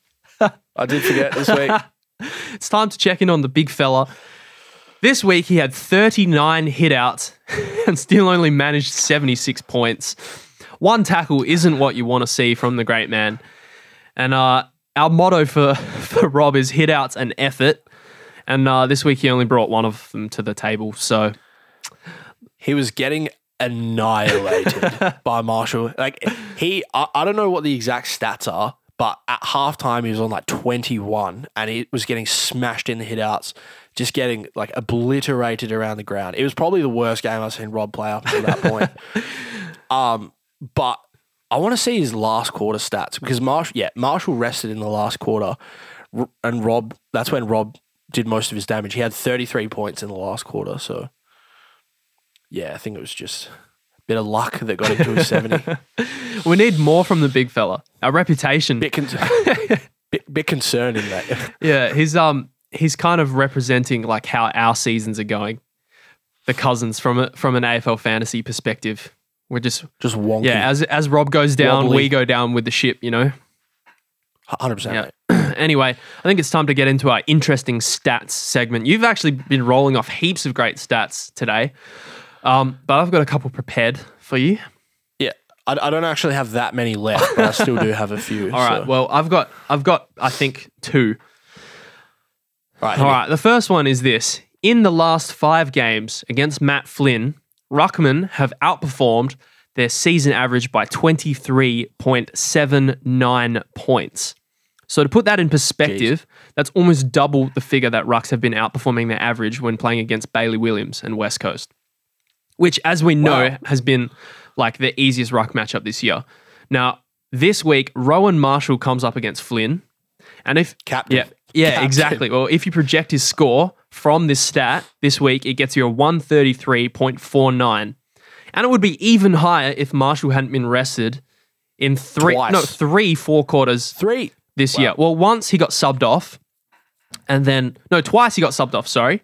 I did forget this week. It's time to check in on the big fella. This week, he had thirty-nine hit-outs and still only managed seventy-six points. One tackle isn't what you want to see from the great man. And uh, our motto for, for Rob is hit-outs and effort. And uh, this week, he only brought one of them to the table. So he was getting annihilated by Marshall. Like he, I, I don't know what the exact stats are, but at halftime, he was on like twenty-one and he was getting smashed in the hit-outs, just getting like obliterated around the ground. It was probably the worst game I've seen Rob play up until that point. um, but I want to see his last quarter stats because Marshall, yeah, Marshall rested in the last quarter and Rob, that's when Rob did most of his damage. He had thirty-three points in the last quarter. So yeah, I think it was just a bit of luck that got him to his seventy. We need more from the big fella. Our reputation. Bit, con- bit, bit concerning, mate. Yeah, he's um he's kind of representing like how our seasons are going. The cousins from a, from an A F L fantasy perspective. We're just just wonky. Yeah, as as Rob goes down, wobbly. We go down with the ship, you know. one hundred percent. Yeah. Anyway, I think it's time to get into our interesting stats segment. You've actually been rolling off heaps of great stats today, um, but I've got a couple prepared for you. Yeah, I, I don't actually have that many left, but I still do have a few. All right, so. well, I've got, I've got, I think two. All right, All right the first one is this: in the last five games against Matt Flynn, Ruckman have outperformed their season average by twenty-three point seven nine points. So to put that in perspective, Jeez. That's almost double the figure that Rucks have been outperforming their average when playing against Bailey Williams and West Coast, which, as we know, wow. has been like the easiest ruck matchup this year. Now, this week, Rowan Marshall comes up against Flynn. And if... Captain. Yeah, yeah Captain. Exactly. Well, if you project his score from this stat this week, it gets you a one thirty-three point four nine. And it would be even higher if Marshall hadn't been rested in three... Twice. No, three four quarters. Three. This wow. year. Well, once he got subbed off, and then... No, twice he got subbed off, sorry,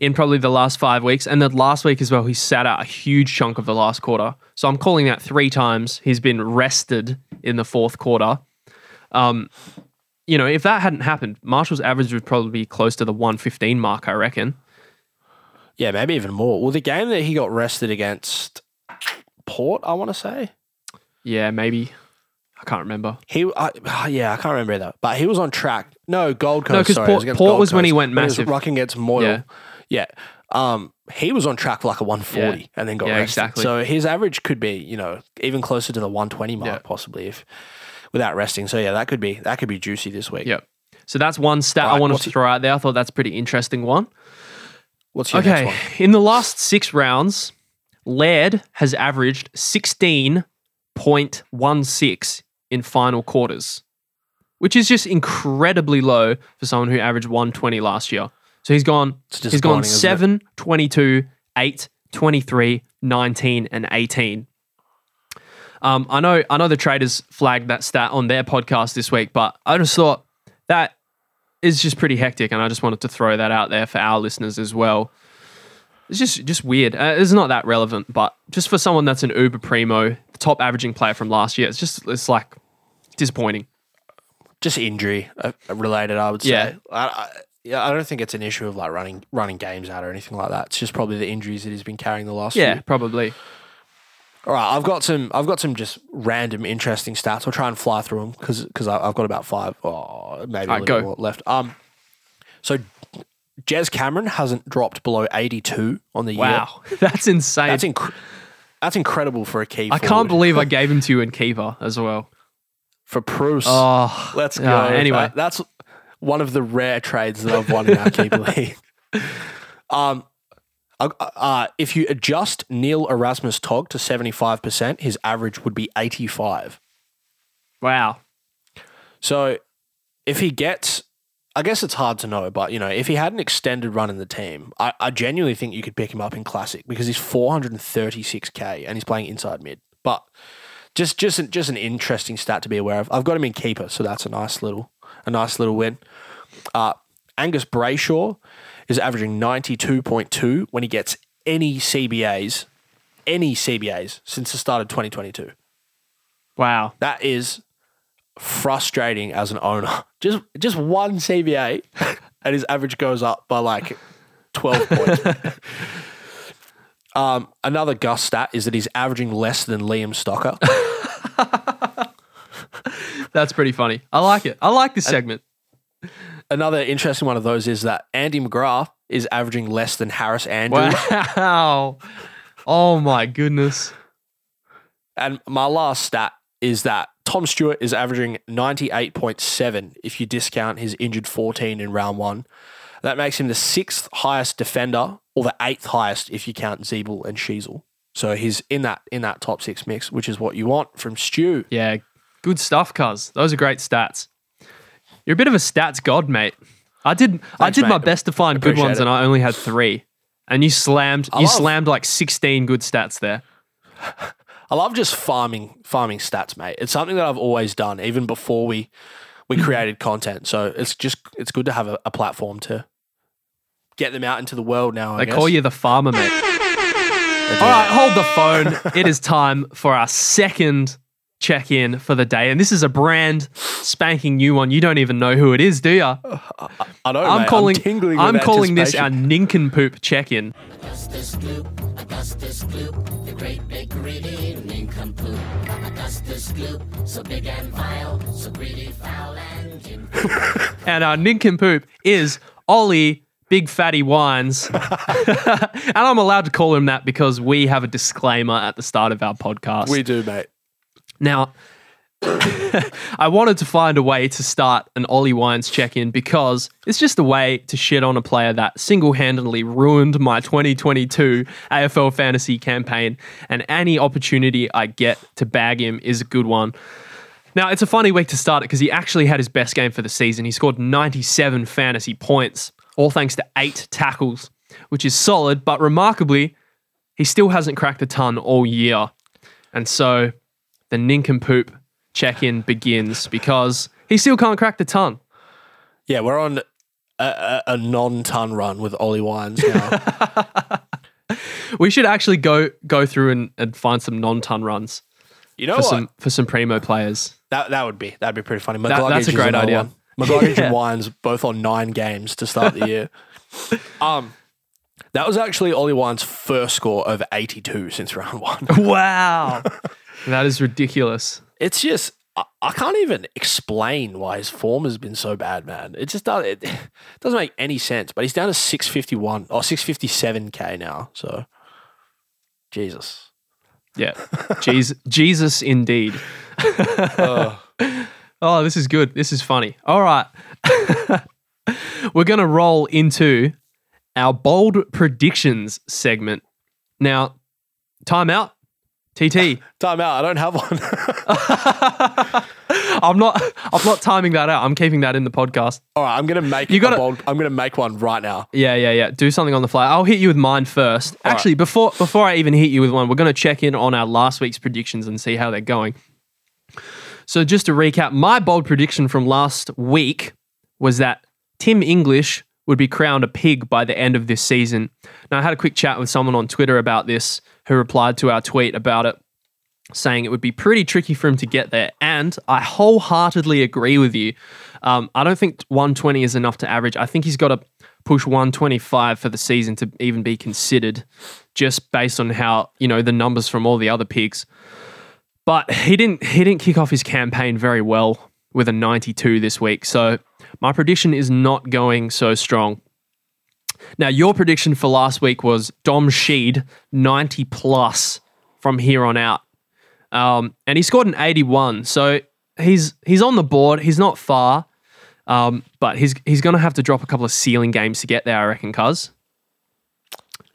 in probably the last five weeks. And then last week as well, he sat out a huge chunk of the last quarter. So I'm calling that three times he's been rested in the fourth quarter. Um, you know, if that hadn't happened, Marshall's average would probably be close to the one fifteen mark, I reckon. Yeah, maybe even more. Well, the game that he got rested against Port, I want to say. Yeah, maybe. I can't remember. He, I, yeah, I can't remember either. But he was on track. No, Gold Coast. No, because Port, was, Port was when he went massive. He was rocking against Moyle. Yeah. yeah. Um, he was on track for like a one forty yeah. and then got yeah, rested. Exactly. So his average could be, you know, even closer to the one twenty mark yeah. possibly if without resting. So yeah, that could be that could be juicy this week. Yep. So that's one stat right, I wanted to throw out there. I thought that's a pretty interesting one. What's your okay. next one? In the last six rounds, Laird has averaged sixteen point one six in final quarters, which is just incredibly low for someone who averaged one twenty last year. So he's gone he's gone seven, twenty-two, eight, twenty-three, nineteen, and eighteen. Um, I know I know the traders flagged that stat on their podcast this week, but I just thought that is just pretty hectic, and I just wanted to throw that out there for our listeners as well. It's just just weird. Uh, it's not that relevant, but just for someone that's an uber primo, the top averaging player from last year, it's just it's like disappointing. Just injury related, I would say. Yeah. I, I, I don't think it's an issue of like running running games out or anything like that. It's just probably the injuries that he's been carrying the last. Yeah, few. probably. All right, I've got some. I've got some just random interesting stats. I'll try and fly through them because because I've got about five, or oh, maybe a All little right, more left. Um, so. Jez Cameron hasn't dropped below eighty-two on the year. Wow, that's insane. That's, inc- that's incredible for a keeper. I forward. can't believe I gave him to you in keeper as well. For Bruce. Oh, let's go. Uh, anyway, that. that's one of the rare trades that I've won in our keeper league. Um, uh, if you adjust Neil Erasmus Togg to seventy-five percent, his average would be eighty-five. Wow. So if he gets... I guess it's hard to know, but, you know, if he had an extended run in the team, I, I genuinely think you could pick him up in Classic because he's four thirty-six K and he's playing inside mid. But just just, just an interesting stat to be aware of. I've got him in keeper, so that's a nice little a nice little win. Uh, Angus Brayshaw is averaging ninety-two point two when he gets any C B As, any C B As since the start of twenty twenty-two. Wow. That is... frustrating as an owner. Just just one C B A and his average goes up by like twelve points. um, another Gus stat is that he's averaging less than Liam Stocker. That's pretty funny. I like it. I like this and segment. Another interesting one of those is that Andy McGrath is averaging less than Harris Andrews. Wow. Oh, my goodness. And my last stat is that Tom Stewart is averaging ninety-eight point seven if you discount his injured fourteen in round one. That makes him the sixth highest defender, or the eighth highest if you count Zeeble and Sheasel. So he's in that in that top six mix, which is what you want from Stew. Yeah, good stuff, cuz. Those are great stats. You're a bit of a stats god, mate. I did Thanks, I did mate. my best to find Appreciate good ones, it. and I only had three. And you slammed I you love, slammed like sixteen good stats there. I love just farming farming stats, mate. It's something that I've always done, even before we we created content. So it's just it's good to have a, a platform to get them out into the world now. I they guess. call you the farmer, mate. All right, hold the phone. It is time for our second check-in for the day. And this is a brand spanking new one. You don't even know who it is, do you? I, I don't, I'm mate. calling, I'm tingling with I'm calling this our nincompoop check-in. Augustus Gloop, Augustus Gloop, the great big greedy nincompoop. Augustus Gloop, so big and vile, so greedy, foul and Jim. And our nincompoop is Ollie Big Fatty Wines. And I'm allowed to call him that because we have a disclaimer at the start of our podcast. We do, mate. Now, I wanted to find a way to start an Ollie Wines check-in because it's just a way to shit on a player that single-handedly ruined my twenty twenty-two A F L fantasy campaign, and any opportunity I get to bag him is a good one. Now, it's a funny week to start it because he actually had his best game for the season. He scored ninety-seven fantasy points, all thanks to eight tackles, which is solid, but remarkably, he still hasn't cracked a ton all year. And so the nincompoop check-in begins because he still can't crack the ton. Yeah, we're on a, a, a non-ton run with Ollie Wines now. We should actually go go through and, and find some non-ton runs. You know for what? Some, for some primo players. That that would be that'd be pretty funny. That, that's a great idea. McGluggage yeah. and Wines both on nine games to start the year. um, that was actually Ollie Wines' first score over eighty-two since round one. Wow. That is ridiculous. It's just, I, I can't even explain why his form has been so bad, man. It just does, it, it doesn't make any sense, but he's down to six fifty-one or six fifty-seven K now. So, Jesus. Yeah. Jesus, Jesus indeed. oh. oh, this is good. This is funny. All right. We're going to roll into our bold predictions segment. Now, time out. T T. Time out. I don't have one. I'm not I'm not timing that out. I'm keeping that in the podcast. All right, I'm going to make you gotta, a bold, I'm going to make one right now. Yeah, yeah, yeah. Do something on the fly. I'll hit you with mine first. All Actually, right. before before I even hit you with one, we're going to check in on our last week's predictions and see how they're going. So just to recap, my bold prediction from last week was that Tim English would be crowned a pig by the end of this season. Now, I had a quick chat with someone on Twitter about this who replied to our tweet about it, saying it would be pretty tricky for him to get there. And I wholeheartedly agree with you. Um, I don't think one twenty is enough to average. I think he's got to push one twenty-five for the season to even be considered, just based on how, you know, the numbers from all the other pigs. But he didn't, he didn't kick off his campaign very well with a ninety-two this week. So my prediction is not going so strong. Now, your prediction for last week was Dom Sheed, ninety plus from here on out. Um, and he scored an eighty-one. So he's he's on the board. He's not far. Um, but he's he's going to have to drop a couple of ceiling games to get there, I reckon, cuz.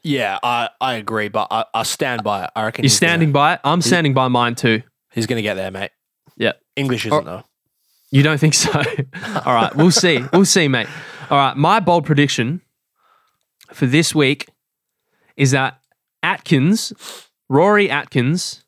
Yeah, I, I agree. But I, I stand by it. I reckon You're standing gonna, by it? I'm standing by mine too. He's going to get there, mate. Yeah. English isn't, or, though. You don't think so? All right, we'll see. We'll see, mate. All right, my bold prediction for this week is that Atkins, Rory Atkins,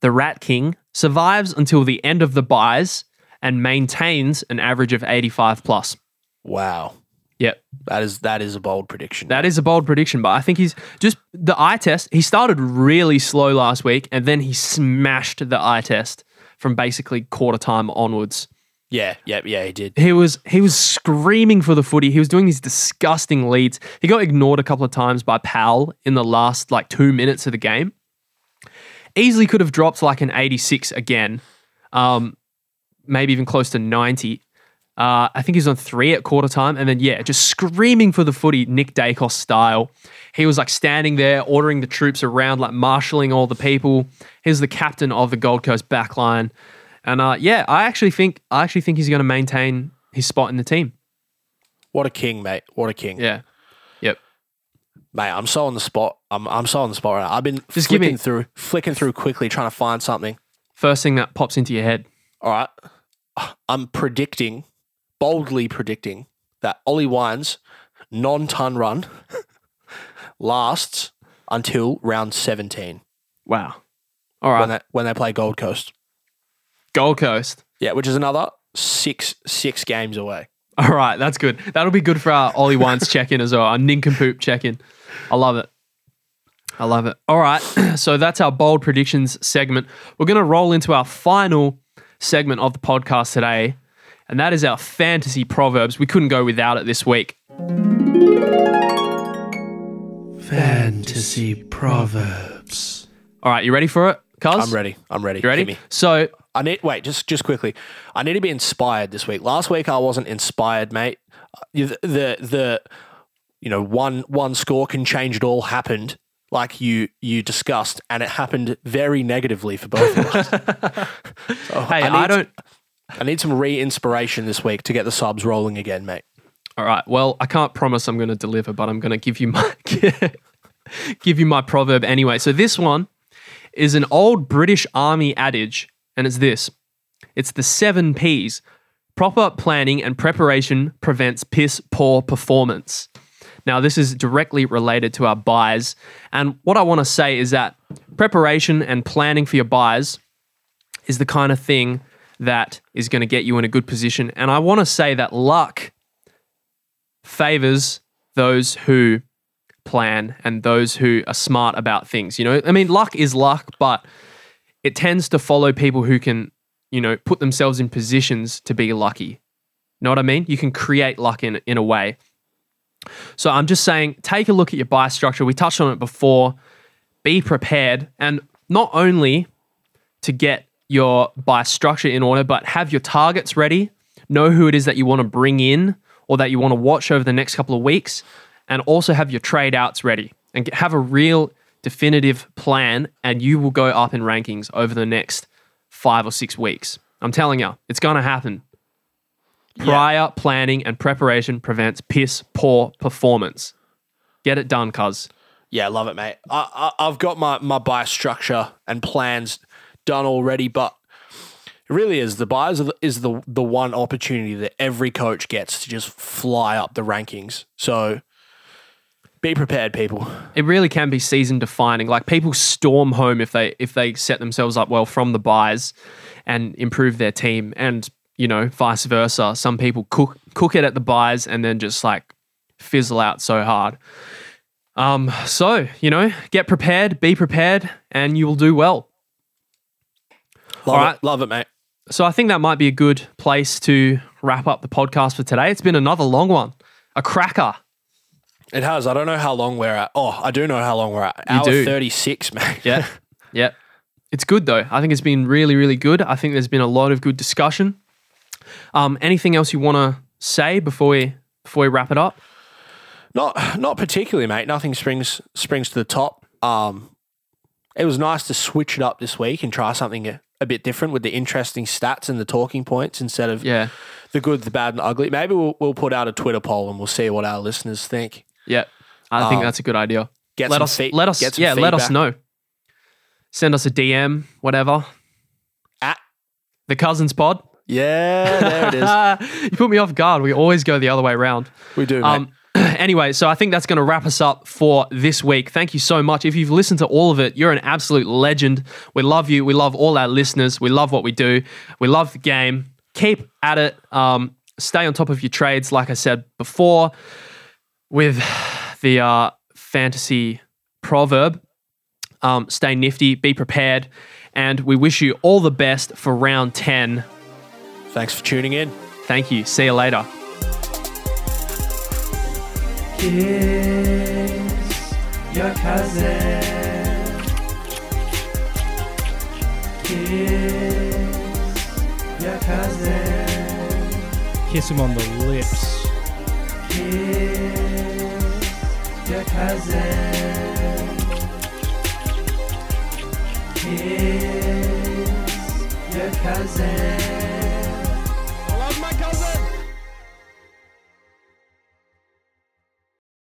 the Rat King, survives until the end of the buys and maintains an average of eighty-five plus. Wow. Yep. That is that is a bold prediction. That is a bold prediction, but I think he's just the eye test. He started really slow last week and then he smashed the eye test from basically quarter time onwards. Yeah, yeah, yeah, he did. He was he was screaming for the footy. He was doing these disgusting leads. He got ignored a couple of times by Powell in the last like two minutes of the game. Easily could have dropped like an eighty-six again, um, maybe even close to ninety. Uh, I think he was on three at quarter time. And then, yeah, just screaming for the footy, Nick Dacos style. He was like standing there, ordering the troops around, like marshalling all the people. He was the captain of the Gold Coast backline. And uh, yeah, I actually think I actually think he's going to maintain his spot in the team. What a king, mate! What a king! Yeah, yep, mate. I'm so on the spot. I'm I'm so on the spot right now. I've been just flicking me- through, flicking through quickly, trying to find something. First thing that pops into your head. All right, I'm predicting, boldly predicting that Ollie Wine's non-ton run lasts until round seventeen. Wow! All right, when they, when they play Gold Coast. Gold Coast. Yeah, which is another six six games away. All right, that's good. That'll be good for our Ollie Wines check-in as well, our nincompoop check-in. I love it. I love it. All right, so that's our bold predictions segment. We're going to roll into our final segment of the podcast today, and that is our fantasy proverbs. We couldn't go without it this week. Fantasy proverbs. All right, you ready for it, Cuz? I'm ready. I'm ready. You ready? Hit me. So... I need wait just just quickly. I need to be inspired this week. Last week I wasn't inspired, mate. The the, the you know one one score can change it all happened like you you discussed, and it happened very negatively for both of us. So hey, I, need, I don't. I need some re-inspiration this week to get the subs rolling again, mate. All right. Well, I can't promise I'm going to deliver, but I'm going to give you my give you my proverb anyway. So this one is an old British Army adage. And it's this. It's the seven Ps. Proper planning and preparation prevents piss poor performance. Now, this is directly related to our buys. And what I want to say is that preparation and planning for your buys is the kind of thing that is going to get you in a good position. And I want to say that luck favors those who plan and those who are smart about things. You know, I mean, luck is luck, but it tends to follow people who can, you know, put themselves in positions to be lucky. Know what I mean? You can create luck in, in a way. So I'm just saying, take a look at your buy structure. We touched on it before. Be prepared. And not only to get your buy structure in order, but have your targets ready. Know who it is that you want to bring in or that you want to watch over the next couple of weeks. And also have your trade outs ready and have a real definitive plan, and you will go up in rankings over the next five or six weeks. I'm telling you, it's going to happen. Prior yeah. planning and preparation prevents piss poor performance. Get it done, cuz. Yeah, love it, mate. I, I, I've got my, my buy structure and plans done already, but it really is the buys is, the, is the, the one opportunity that every coach gets to just fly up the rankings. So be prepared, people. It really can be season defining. Like people storm home if they if they set themselves up well from the buys and improve their team, and you know vice versa. Some people cook cook it at the buys and then just like fizzle out so hard. Um, so you know, get prepared, be prepared, and you will do well. Love All right, it. Love it, mate. So I think that might be a good place to wrap up the podcast for today. It's been another long one, a cracker. It has. I don't know how long we're at. Oh, I do know how long we're at. You Hour do. thirty-six, mate. Yeah. Yeah. It's good, though. I think it's been really, really good. I think there's been a lot of good discussion. Um, anything else you want to say before we before we wrap it up? Not not particularly, mate. Nothing springs springs to the top. Um, it was nice to switch it up this week and try something a, a bit different with the interesting stats and the talking points instead of yeah. the good, the bad, and the ugly. Maybe we'll, we'll put out a Twitter poll and we'll see what our listeners think. Yeah, I um, think that's a good idea. Get let some us, fe- let us, get some yeah, feedback. Let us know. Send us a D M, whatever. At the Cousins Pod. Yeah, there it is. You put me off guard. We always go the other way around. We do. Um, mate. Anyway, so I think that's going to wrap us up for this week. Thank you so much. If you've listened to all of it, you're an absolute legend. We love you. We love all our listeners. We love what we do. We love the game. Keep at it. Um, stay on top of your trades, like I said before, with the uh, fantasy proverb. Um, stay nifty, be prepared, and we wish you all the best for round ten. Thanks for tuning in. Thank you. See you later. Kiss your cousin. Kiss your cousin. Kiss him on the lips. Kiss your cousin. Kiss your cousin.